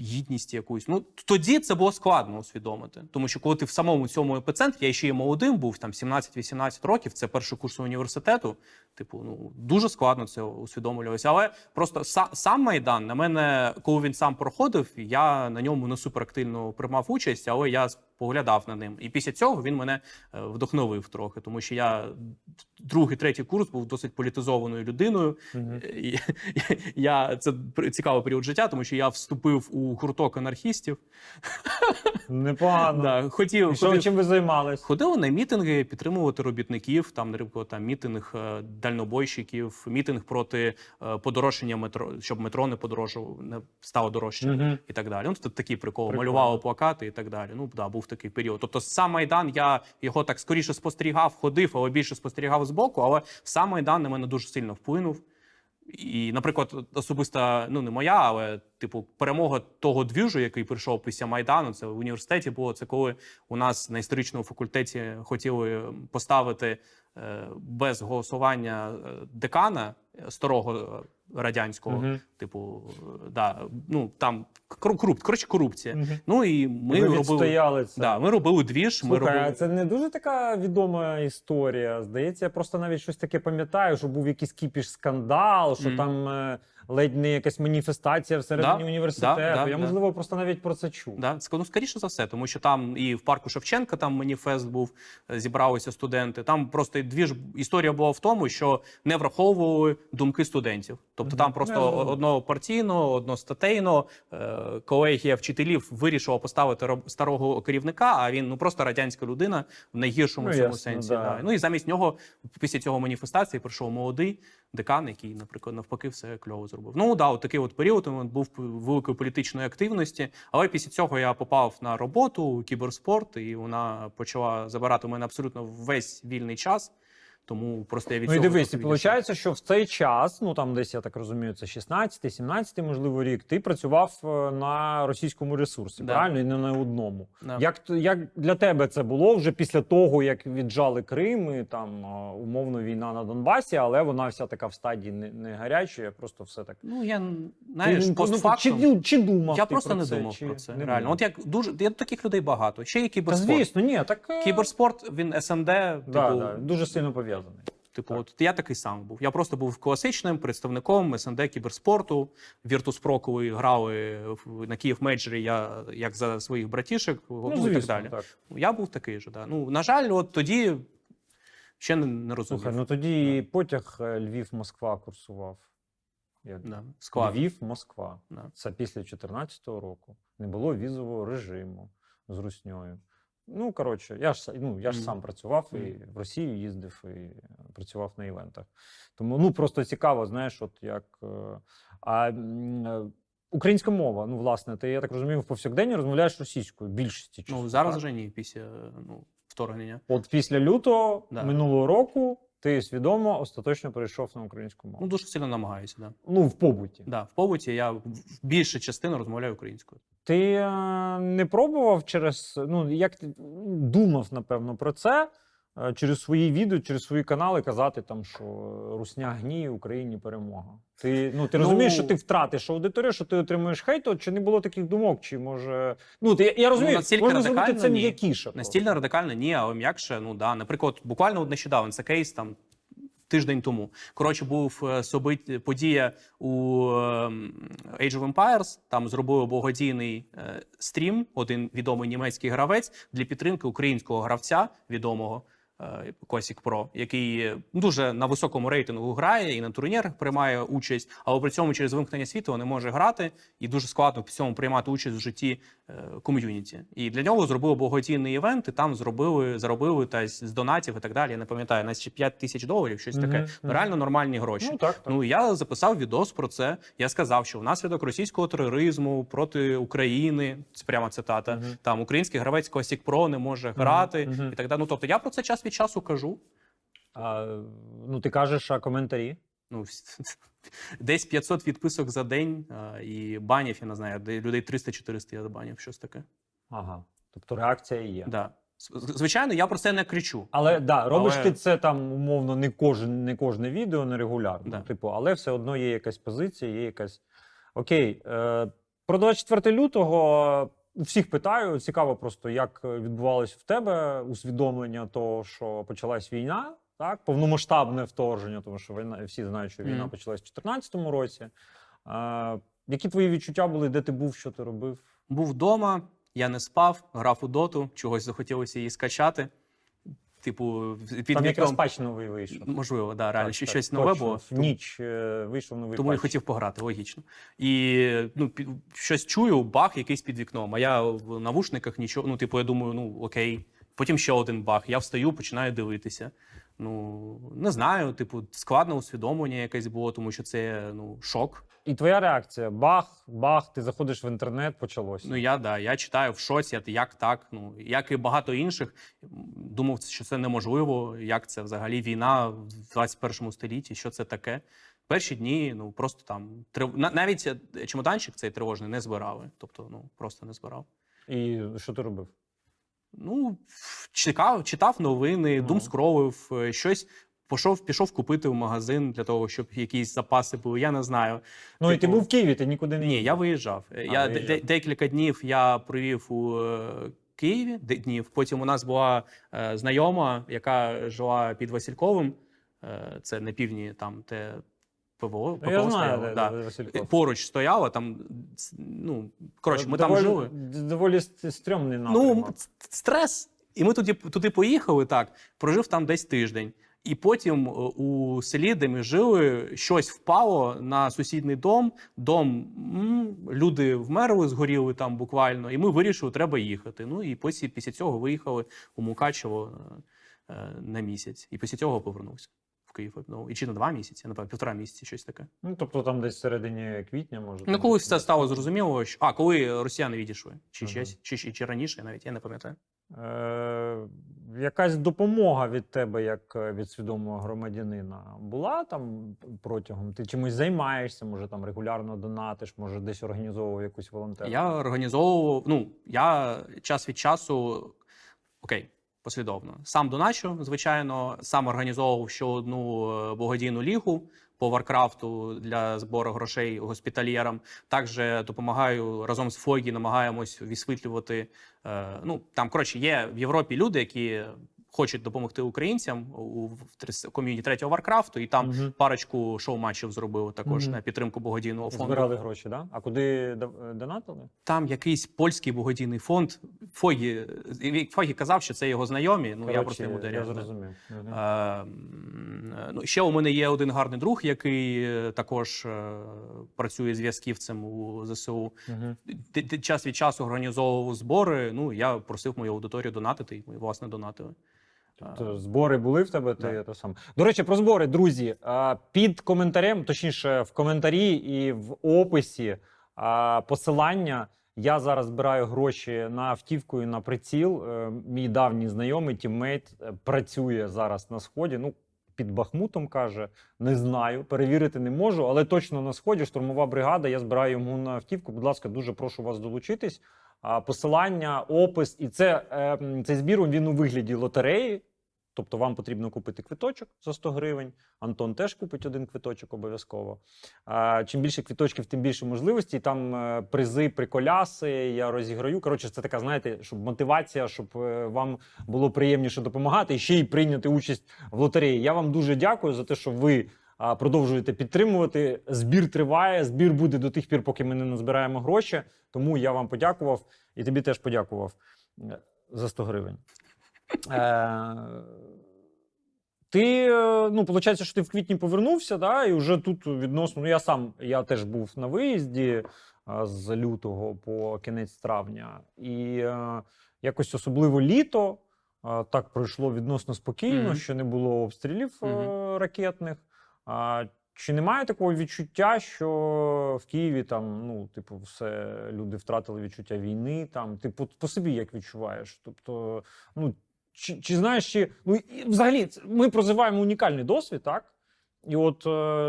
гідність якусь. Ну, тоді це було складно усвідомити, тому що коли ти в самому цьому епіцентрі, я ще й молодим був, там 17-18 років, це перший курс університету, типу, ну, дуже складно це усвідомлювалося, але просто сам Майдан на мене, коли він сам проходив, я на ньому не суперактивно приймав участь, але я поглядав на ним. І після цього він мене вдохновив трохи, тому що я другий-третій курс був досить політизованою людиною. Це цікавий період життя, тому що я вступив у гурток анархістів. Непогано. Да, чим ви займались? Ходили на мітинги підтримувати робітників, там, наприклад, мітинг дальнобойщиків, мітинг проти подорожчання метро, щоб метро не стало дорожче і так далі. Ну, тут такі приколи. Малювали плакати і так далі. Ну, да, був такий період. Тобто сам Майдан, я його так скоріше спостерігав, ходив, але більше спостерігав збоку, але сам Майдан на мене дуже сильно вплинув. І, наприклад, особисто, ну не моя, але типу перемога того двіжу, який прийшов після Майдану, це в університеті було, це коли у нас на історичному факультеті хотіли поставити без голосування декана старого радянського, типу, да, ну там коротше корупція. Ну і ми робили двіж. Слухай, а це не дуже така відома історія. Здається, я просто навіть щось таке пам'ятаю, що був якийсь кіпіш скандал, що там ледь не якась маніфестація всередині університету. Можливо, просто навіть про це чув. Да. Ну, скоріше за все, тому що там і в парку Шевченка там маніфест був, зібралися студенти. Там просто двіж, історія була в тому, що не враховували думки студентів. Тобто там просто однопартійно, одностатейно колегія вчителів вирішила поставити старого керівника, а він просто радянська людина в найгіршому цьому сенсі. Да. Ну і замість нього після цього маніфестації прийшов молодий декан, який, наприклад, навпаки все кльово зробив. Ну, да, от такий от період був великої політичної активності, але після цього я попав на роботу у кіберспорт, і вона почала забирати у мене абсолютно весь вільний час. Тому просто я від цього... Ну і дивись, виходить, що в цей час, ну там десь, я так розумію, це 16-17, можливо, рік, ти працював на російському ресурсі, правильно? І не на одному. Да. Як для тебе це було вже після того, як віджали Крим, і там умовно війна на Донбасі, але вона вся така в стадії не гаряча, просто все так... Ну, я, знаєш, постфактом... Чи думав я ти просто не думав про це, реально. От як дуже... Я таких людей багато. Ще є кіберспорт. Та, звісно, ні, так... Кіберспорт, він СНД, типу... Да, дуже сильно пов'язаний. Типу, от я такий сам був. Я просто був класичним представником СНД кіберспорту. Virtus.pro, коли грали на Київ-мейджорі, я як за своїх братішек, і так далі. Так. Я був такий же, да. Ну, на жаль, от тоді ще не розумів. Слухай, ну тоді потяг Львів-Москва курсував. Львів-Москва. Да. Це після 2014 року. Не було візового режиму з Руснею. Ну, коротше, я ж сам працював і в Росію їздив, і працював на івентах. Тому, ну, просто цікаво, знаєш, от як... А українська мова, ну, власне, ти, я так розумію, в повсякденні розмовляєш російською більшості часу. Ну, зараз вже ні, після вторгнення. От після лютого минулого року ти свідомо остаточно перейшов на українську мову. Ну, дуже сильно намагаюся, так. Да. Ну, в побуті. Да, в побуті я більшу частину розмовляю українською. Ти не пробував через, ну, як ти думав, напевно, про це, через свої відео, через свої канали казати там, що русня гніє, Україні перемога. Ти розумієш, що ти втратиш аудиторію, що ти отримуєш хейту, чи не було таких думок, чи може... Ну, я розумію, можна зробити це м'якіше. Настільно радикально ні, але м'якше, ну, да. Наприклад, буквально нещодавно, це кейс там, тиждень тому. Коротше, був подія у Age of Empires, там зробили благодійний стрім, один відомий німецький гравець, для підтримки українського гравця, відомого, Косік Про, який дуже на високому рейтингу грає і на турнірах приймає участь, але при цьому через вимкнення світла не може грати, і дуже складно при цьому приймати участь в житті ком'юніті. І для нього зробили благодійний івент, і там заробили та з донатів і так далі, я не пам'ятаю, на ще $5,000, щось таке. Реально нормальні гроші. Ну, я записав відос про це, я сказав, що внаслідок російського тероризму проти України, це прямо цитата, там український гравець Косік Про не може грати і так далі. Ну, тобто я про це час від часу кажу. Ну, ти кажеш, а коментарі? Ну, десь 500 відписок за день, і банів, я не знаю, людей 300-400 я забанив, щось таке. Ага, тобто реакція є. Да. Звичайно, я про це не кричу. Але, да, робиш ти це там, умовно, не кожне відео, не регулярно. Да. Типу, але все одно є якась позиція, є якась... Окей, про 24 лютого... Всіх питаю, цікаво просто, як відбувалось в тебе усвідомлення того, що почалась війна, так? Повномасштабне вторгнення, тому що війна, всі знають, що війна почалась в 2014 році. Які твої відчуття були, де ти був, що ти робив? Був вдома, я не спав, грав у доту, чогось захотілося її скачати. Типу, там якраз патч новий вийшов. Можливо, да, реально, так, щось нове точно. Було. Ніч вийшов новий патч. Тому я хотів пограти, логічно. І щось чую, бах, якийсь під вікном. А я в навушниках нічого, я думаю, окей. Потім ще один бах, я встаю, починаю дивитися. Не знаю, складне усвідомлення якесь було, тому що це, шок. І твоя реакція? Бах, бах, ти заходиш в інтернет, почалося. Я читаю в шоці, як так, як і багато інших. Думав, що це неможливо, як це взагалі війна в 21 столітті, що це таке. Перші дні, просто там, навіть чемоданчик цей тривожний не збирали, тобто, просто не збирав. І що ти робив? Читав новини, думскролив, щось пішов купити в магазин для того, щоб якісь запаси були, я не знаю. І ти був в Києві, ти нікуди не їздив? Ні, я виїжджав. Декілька днів я провів у Києві, потім у нас була знайома, яка жила під Васильковим, це на півдні, там, де ПВО стояло, да. Поруч стояло, там, ми там жили. Доволі стрьомний напрямок. Стрес. І ми туди поїхали, прожив там десь тиждень. І потім у селі, де ми жили, щось впало на сусідний дом. Люди вмерли, згоріли там буквально, і ми вирішили, треба їхати. Ну і після цього виїхали у Мукачево на місяць. І після цього повернувся в Київ. І чи на 2 місяці, напевно, 1,5 місяці, щось таке. Ну, тобто там десь в середині квітня, може? Ну, коли все стало зрозуміло, що... коли росіяни відійшли. Чи раніше навіть, я не пам'ятаю. Якась допомога від тебе, як від свідомого громадянина, була там протягом? Ти чимось займаєшся, може там регулярно донатиш, може десь організовував якусь волонтерку? Я організовував, я час від часу, послідовно. Сам доначу, звичайно, сам організовував ще одну благодійну лігу по Варкрафту для збору грошей госпітальєрам. Також допомагаю, разом з Фойгі намагаємось висвітлювати, є в Європі люди, які хочуть допомогти українцям у ком'юніті 3-го Варкрафту, і там парочку шоу-матчів зробили також на підтримку благодійного фонду. Збирали гроші, так? Да? А куди донатили? Там якийсь польський благодійний фонд. Фойгі казав, що це його знайомі, я просто не буду різати. Ще у мене є один гарний друг, який також працює зв'язківцем у ЗСУ. Час від часу організовував збори, я просив мою аудиторію донатити, і ми, власне, донатили. Тобто збори були в тебе, те саме. До речі, про збори, друзі, під коментарем, точніше в коментарі і в описі посилання, я зараз збираю гроші на автівку і на приціл. Мій давній знайомий, тіммейт, працює зараз на Сході, під Бахмутом, каже, не знаю, перевірити не можу, але точно на Сході штурмова бригада, я збираю йому на автівку, будь ласка, дуже прошу вас долучитись. Посилання, опис, і цей збір, він у вигляді лотереї, тобто вам потрібно купити квиточок за 100 гривень, Антон теж купить один квиточок обов'язково. Чим більше квиточків, тим більше можливості, і там призи, приколяси, я розіграю. Коротше, це така, знаєте, щоб мотивація, щоб вам було приємніше допомагати і ще й прийняти участь в лотереї. Я вам дуже дякую за те, що ви продовжуєте підтримувати. Збір триває, збір буде до тих пір, поки ми не назбираємо гроші. Тому я вам подякував і тобі теж подякував за 100 гривень. Ти, виходить, що ти в квітні повернувся, да, і вже тут відносно, я теж був на виїзді з лютого по кінець травня. І якось особливо літо так пройшло відносно спокійно, що не було обстрілів ракетних. Чи немає такого відчуття, що в Києві все, люди втратили відчуття війни? Ти по собі як відчуваєш? Тобто, чи знаєш, взагалі ми прозиваємо унікальний досвід, так? І от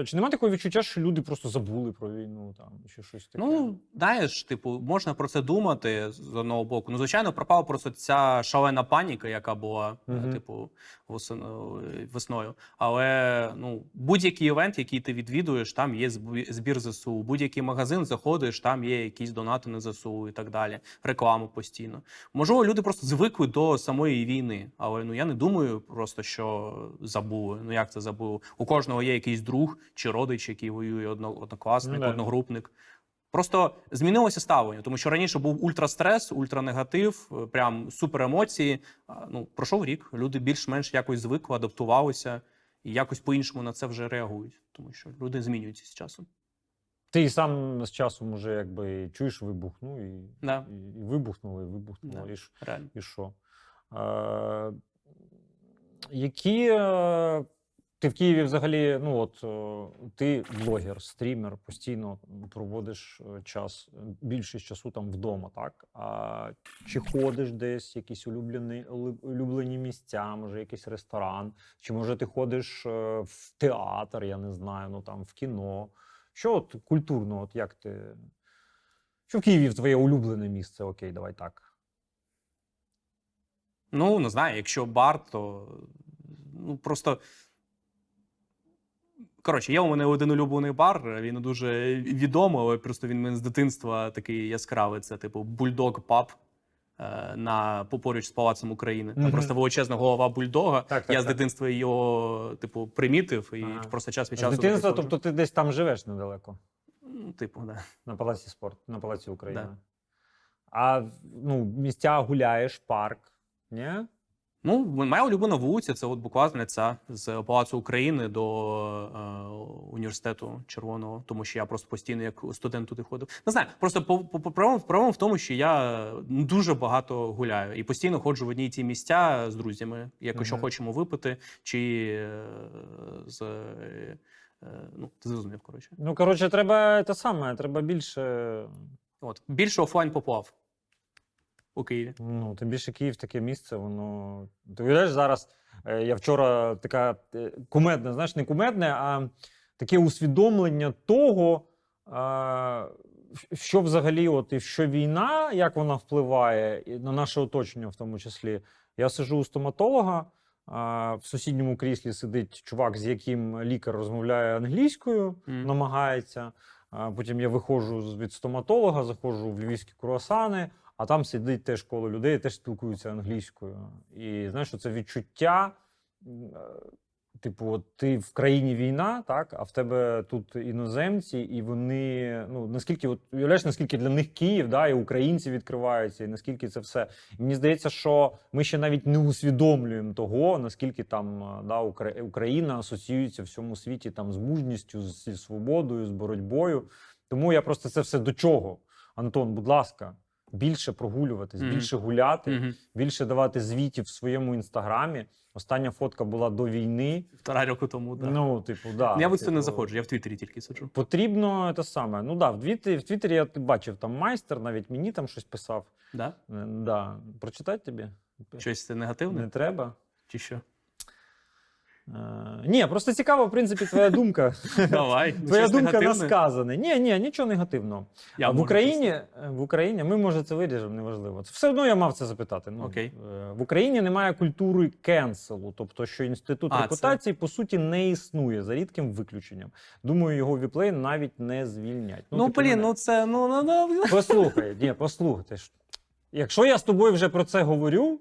чи немає такого відчуття, що люди просто забули про війну чи щось таке? Можна про це думати з одного боку. Звичайно, пропала просто ця шалена паніка, яка була, весною. Але, будь-який івент, який ти відвідуєш, там є збір ЗСУ. Будь-який магазин заходиш, там є якісь донати на ЗСУ і так далі. Реклама постійно. Можливо, люди просто звикли до самої війни. Але, я не думаю просто, що забули. Як це забули? У кожного є якийсь друг чи родич, який воює, однокласник, одногрупник. Просто змінилося ставлення, тому що раніше був ультрастрес, ультранегатив, прям суперемоції. Пройшов рік, люди більш-менш якось звикли, адаптувалися і якось по-іншому на це вже реагують, тому що люди змінюються з часом. Ти і сам з часом уже якби чуєш вибух, і вибухнуло, і що? Які... Ти в Києві взагалі, ти блогер, стрімер, постійно проводиш час, більшість часу там вдома, так? А чи ходиш десь, якісь улюблені місця, може якийсь ресторан, чи може ти ходиш в театр, я не знаю, в кіно. Що культурно, як ти... Що в Києві твоє улюблене місце, окей, давай так. Не знаю, якщо бар, то просто... Коротше, є у мене один улюблений бар, він дуже відомий, але просто він мені з дитинства такий яскравий. Це Бульдог паб поруч з Палацом України. Там просто величезна голова бульдога. Я з дитинства його примітив і просто час від часу... З дитинства, тобто ти десь там живеш недалеко? Да. На Палаці спорту, на Палаці України. Да. А місця гуляєш, парк, ні? Ну, моя улюблена вулиця – це от буквально ця з Палацу України до університету Червоного, тому що я просто постійно як студент туди ходив. Не знаю, просто проблема в тому, що я дуже багато гуляю і постійно ходжу в одні й ті місця з друзями, якщо хочемо випити, чи з... ну, ти зрозумів, коротше. Ну, коротше, треба те саме, треба більше... От, більше офлайн поплав. У Києві. Ну, тим більше Київ таке місце, воно... Ти уявляєш, зараз, я вчора така кумедна, знаєш, не кумедне, а таке усвідомлення того, що взагалі, от і що війна, як вона впливає і на наше оточення в тому числі. Я сиджу у стоматолога, в сусідньому кріслі сидить чувак, з яким лікар розмовляє англійською, намагається. Потім я виходжу від стоматолога, заходжу в львівські круасани, а там сидить теж коло людей, теж спілкуються англійською. І знаєш, це відчуття, типу, от ти в країні війна, так, а в тебе тут іноземці, і вони, ну, наскільки, от, уявляєш, наскільки для них Київ, да, і українці відкриваються, і наскільки це все. І мені здається, що ми ще навіть не усвідомлюємо того, наскільки там, да, Україна асоціюється в всьому світі там з мужністю, зі свободою, з боротьбою. Тому я просто це все до чого. Антон, будь ласка. Більше прогулюватись, більше гуляти, більше давати звітів в своєму інстаграмі. Остання фотка була до війни. 1,5 року тому, так. Да. Ну, типу, да. Я в це не заходжу, я в Твіттері тільки сиджу. Потрібно те саме. Ну, да, в Твіттері я бачив, там майстер навіть мені там щось писав. Да? Да. Прочитати тобі? Щось негативне? Не треба. Чи що? Ні, просто цікаво, в принципі, твоя думка. Давай. Твоя думка на сказане. Ні, нічого негативного. В Україні, ми, може, це виріжемо, неважливо. Все одно я мав це запитати. Ну, в Україні немає культури кенселу, тобто, що інститут репутації, по суті, не існує, за рідким виключенням. Думаю, його віплей навіть не звільнять. Ну, блін, ну це... Послухайте. Якщо я з тобою вже про це говорю,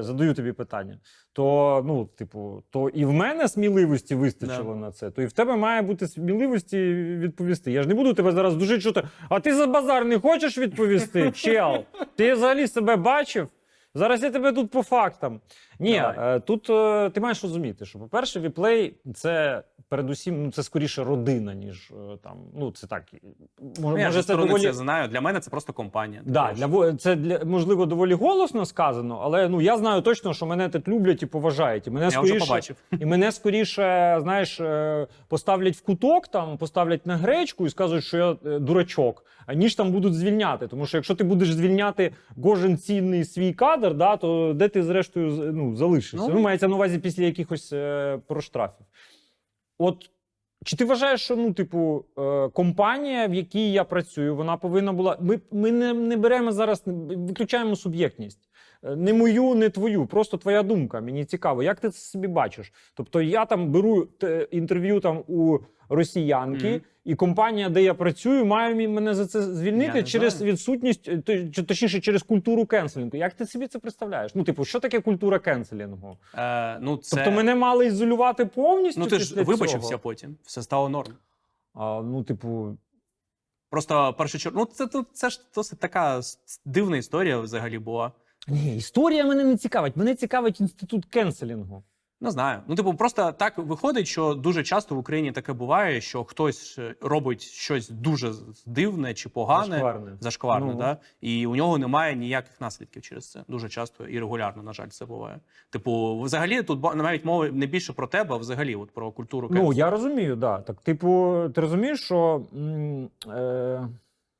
задаю тобі питання, то, ну, типу, то і в мене сміливості вистачило на це, то і в тебе має бути сміливості відповісти. Я ж не буду тебе зараз дуже чути, а ти за базар не хочеш відповісти, чел? Ти взагалі себе бачив? Зараз я тебе тут по фактам. Ні, тут ти маєш розуміти, що, по-перше, Віплей – це передусім, ну, це скоріше родина, ніж там, ну, це так. Я вже доволі... це знаю, для мене це просто компанія. Да, це, можливо, доволі голосно сказано, але, ну, я знаю точно, що мене тут люблять і поважають. І мене, скоріше, знаєш, поставлять в куток, там, поставлять на гречку і скажуть, що я дурачок, ніж там будуть звільняти. Тому що, якщо ти будеш звільняти кожен цінний свій кадр, да, то де ти, зрештою, ну, залишишся. Ну, мається на увазі після якихось проштрафів. От, чи ти вважаєш, що, ну, типу, компанія, в якій я працюю, вона повинна була... Ми не беремо зараз, виключаємо суб'єктність. Не мою, не твою, просто твоя думка. Мені цікаво, як ти це собі бачиш? Тобто, я там беру інтерв'ю там у росіянки, і компанія, де я працюю, має мене за це звільнити відсутність, точніше, через культуру кенселінгу. Як ти собі це представляєш? Ну, типу, що таке культура кенселінгу? Ну, це... Тобто, мене мали ізолювати повністю? Ну, ти ж вибачився потім, все стало норм. Ну, типу... Просто першочергово... Ну, це ж досить така дивна історія взагалі була. Ні, історія мене не цікавить. Мене цікавить інститут кенселінгу. Не знаю. Ну, типу, просто так виходить, що дуже часто в Україні таке буває, що хтось робить щось дуже дивне чи погане. Зашкварне, да? І у нього немає ніяких наслідків через це. Дуже часто і регулярно, на жаль, це буває. Типу, взагалі, тут навіть мови не більше про тебе, а взагалі от про культуру кенселінгу. Ну, я розумію, да. Так, типу, ти розумієш, що...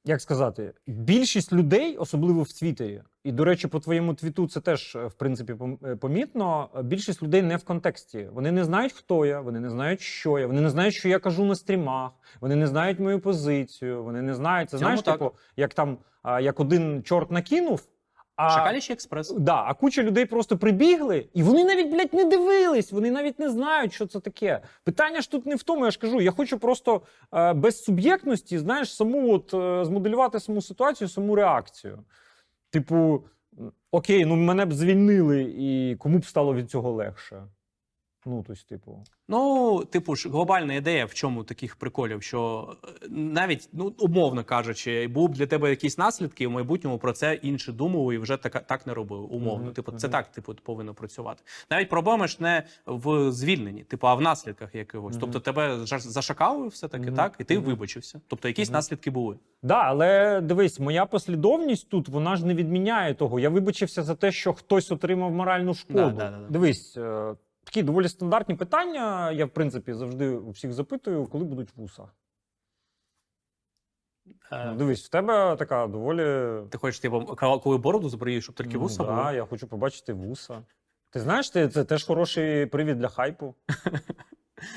Як сказати, більшість людей, особливо в Твіттері, і, до речі, по твоєму твіту це теж, в принципі, помітно, більшість людей не в контексті. Вони не знають, хто я, вони не знають, що я, вони не знають, що я кажу на стрімах, вони не знають мою позицію, вони не знають, це, знаєш, типу, як там, як один чорт накинув, Шакалічний експрес. Да, а куча людей просто прибігли, і вони навіть, блядь, не дивились, вони навіть не знають, що це таке. Питання ж тут не в тому, я ж кажу, я хочу просто без суб'єктності, знаєш, саму от змоделювати саму ситуацію, саму реакцію. Типу, окей, ну мене б звільнили, і кому б стало від цього легше? Ну, тось, типу. Ну, типу ж, глобальна ідея в чому таких приколів, що навіть, ну, умовно кажучи, був для тебе якісь наслідки, і в майбутньому про це інші думали і вже так не робили, умовно. Типу, це так, типу, повинно працювати. Навіть проблема ж не в звільненні, типу, а в наслідках якогось. Тобто тебе зашакали все-таки, так? І ти вибачився. Тобто якісь наслідки були. Да, але дивись, моя послідовність тут, вона ж не відміняє того. Я вибачився за те, що хтось отримав моральну шкоду. Да. Дивись, такі доволі стандартні питання, я, в принципі, завжди у всіх запитую, коли будуть вуса. Ну, дивись, в тебе така доволі... Ти хочеш, типу, коли бороду збриєш, щоб тільки вуса були? Так, я хочу побачити вуса. Ти знаєш, це теж хороший привід для хайпу.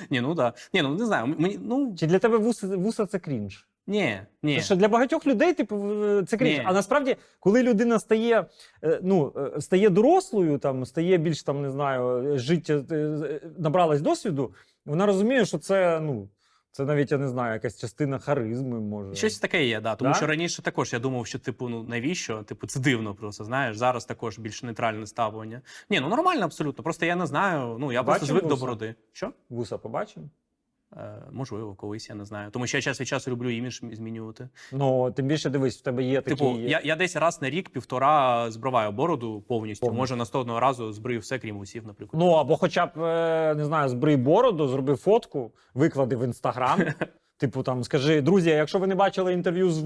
Ні, ну так. Ні, ну не знаю. Чи для тебе вуса – це крінж? Ні. Що для багатьох людей, типу, це крінж. А насправді, коли людина стає дорослою, там, стає більш, там, не знаю, життя, набралась досвіду, вона розуміє, що це, ну, це навіть, я не знаю, якась частина харизми, може. Щось таке є, да. Тому що раніше також я думав, що, типу, ну, навіщо? Типу, це дивно просто, знаєш. Зараз також більш нейтральне ставлення. Ні, ну, нормально абсолютно. Просто я не знаю, ну, я просто звик до бороди. Що? Вуса побачимо? Можливо, колись, я не знаю. Тому що я час від часу люблю імідж змінювати. Ну, тим більше, дивись, в тебе є такі... Типу, я десь раз на рік-півтора збриваю бороду повністю. Може, наступного разу збрию все, крім усів, наприклад. Ну, або хоча б, не знаю, збрий бороду, зроби фотку, виклади в Інстаграм. Типу, там, скажи, друзі, якщо ви не бачили інтерв'ю з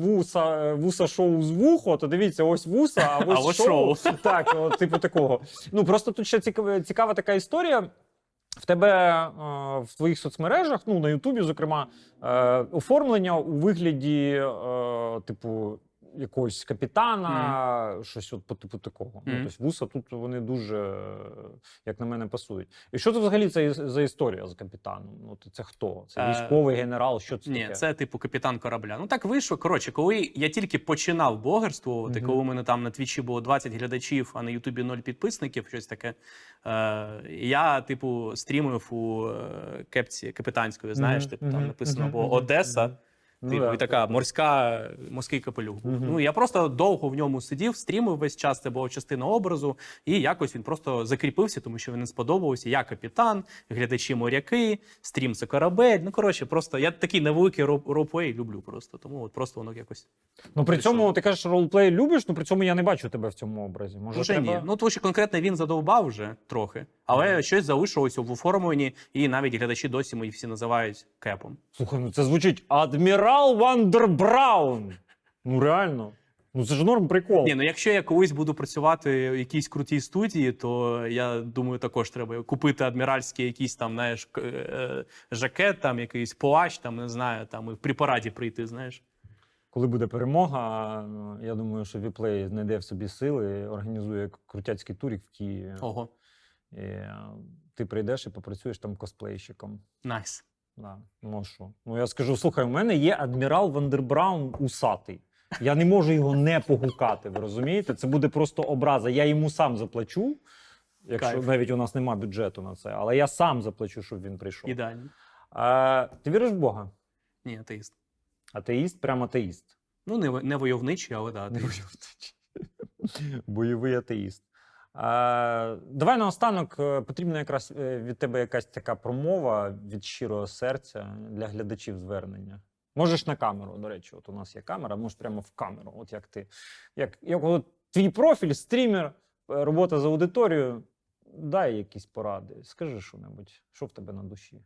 вуса-шоу з вухо, то дивіться, ось вуса, а ось шоу. Так, от, типу такого. Ну, просто тут ще цікава така історія. В тебе в твоїх соцмережах, ну, на Ютубі, зокрема, оформлення у вигляді, типу, якогось капітана, щось от по типу такого. Ну, тобто вуса тут вони дуже, як на мене, пасують. І що це взагалі це за історія з капітаном? Ну, це хто? Це військовий генерал? Що це таке? Ні, це типу капітан корабля. Ну так вийшло. Коротше, коли я тільки починав блогерствувати, коли у мене там на Твічі було 20 глядачів, а на Ютубі 0 підписників, щось таке, я, типу, стрімив у кепці капітанської, знаєш, типу, там написано було «Одеса». Ну, типу, і така морський капелюх. Ну, я просто довго в ньому сидів, стрімив весь час, це була частина образу, і якось він просто закріпився, тому що він не сподобався. Я капітан, глядачі моряки, стрім це корабель. Ну, коротше, просто я такий невеликий ролплей люблю просто, тому от просто воно якось... Ну, при цьому, ти кажеш, ролплей любиш, ну при цьому я не бачу тебе в цьому образі. Може, треба... ні. Ну, тому що конкретно він задовбав вже трохи, але щось залишилось в оформленні, і навіть глядачі досі мої всі називають кепом. Слухай, ну це звучить Адмірал Вандербраун. Ну реально. Ну це ж норм прикол. Ні, ну якщо я колись буду працювати в якійсь крутій студії, то я думаю, також треба купити адміральський якийсь там, знаєш, жакет, там якийсь плащ, там, не знаю, там і при параді прийти, знаєш. Коли буде перемога, я думаю, що Віплей знайде в собі сили, організує крутяцький турік в Києві. Ого. І ти прийдеш і попрацюєш там косплейщиком. Найс. Да. Ну, що? Ну, я скажу, слухай, у мене є адмірал Вандербраун усатий. Я не можу його не погукати, ви розумієте? Це буде просто образа. Я йому сам заплачу, якщо навіть у нас нема бюджету на це, але я сам заплачу, щоб він прийшов. Ідеально. Ти віриш в Бога? Ні, атеїст. Атеїст? Прям атеїст? Ну, не войовничий, але так. Да, бойовий атеїст. Давай наостанок потрібна якраз від тебе якась така промова від щирого серця для глядачів звернення. Можеш на камеру, до речі, от у нас є камера, можеш прямо в камеру. От як ти, як от твій профіль, стрімер, робота з аудиторією, дай якісь поради, скажи що-небудь, що в тебе на душі.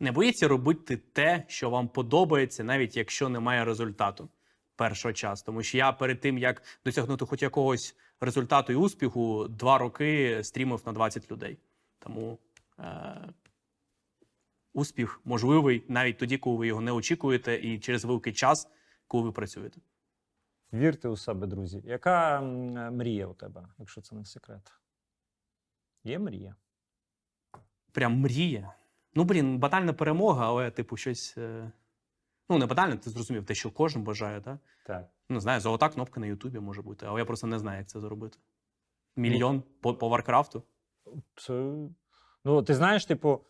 Не боїться робити те, що вам подобається, навіть якщо немає результату. Першого часу. Тому що я перед тим, як досягнути хоч якогось результату і успіху, 2 роки стрімив на 20 людей. Тому успіх можливий навіть тоді, коли ви його не очікуєте і через великий час, коли ви працюєте. Вірте у себе, друзі. Яка мрія у тебе, якщо це не секрет? Є мрія? Прям мрія? Ну, блін, банальна перемога, але типу щось... Ну, не банально, ти зрозумів, те, що кожен бажає, так? Так. Ну, знаю, золота кнопка на Ютубі може бути, але я просто не знаю, як це зробити. Мільйон по Варкрафту? Це... Ну, ти знаєш, типу,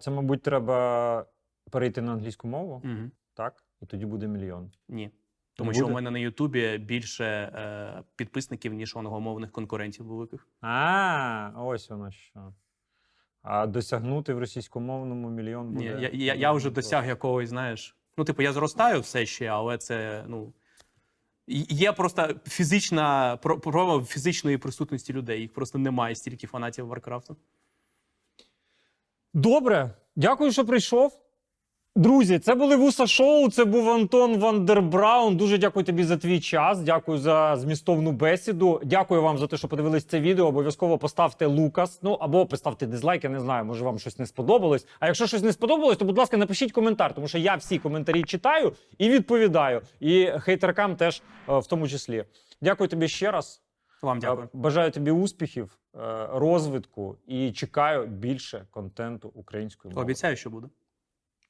це, мабуть, треба перейти на англійську мову, так? І тоді буде мільйон. Ні. Тому що у мене на Ютубі більше підписників, ніж англомовних конкурентів великих. А, ось воно що. А досягнути в російськомовному мільйон буде? Ні, я вже досяг якогось, знаєш. Ну, типу, я зростаю все ще, але це, ну... Є просто фізична проблема фізичної присутності людей. Їх просто немає стільки фанатів Варкрафту. Добре. Дякую, що прийшов. Друзі, це були Вуса Шоу, це був Антон Вандербраун. Дуже дякую тобі за твій час, дякую за змістовну бесіду. Дякую вам за те, що подивились це відео. Обов'язково поставте лукас, ну або поставте дизлайк, я не знаю, може вам щось не сподобалось. А якщо щось не сподобалось, то, будь ласка, напишіть коментар, тому що я всі коментарі читаю і відповідаю. І хейтеркам теж в тому числі. Дякую тобі ще раз. Вам дякую. Бажаю тобі успіхів, розвитку і чекаю більше контенту українською мовою. Обіцяю, що буде.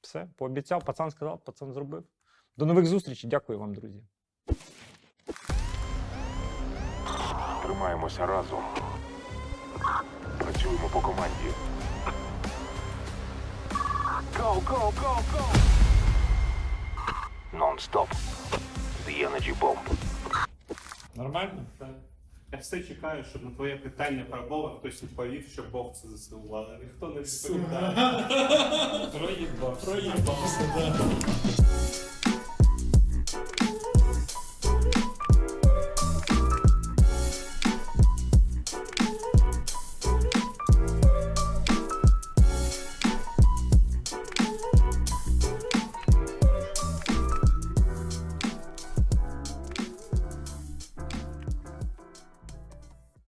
Все, пообіцяв, пацан сказав, пацан зробив. До нових зустрічей. Дякую вам, друзі. Тримаємося разом. Працюємо по команді. Go, go, go, go! Non-stop. The Energy Bomb. Нормально? Так. Я все чекаю, щоб на твоє питання про Бога хтось відповів, що Бог це ЗСУ, але ніхто не відповідає. Проїбався.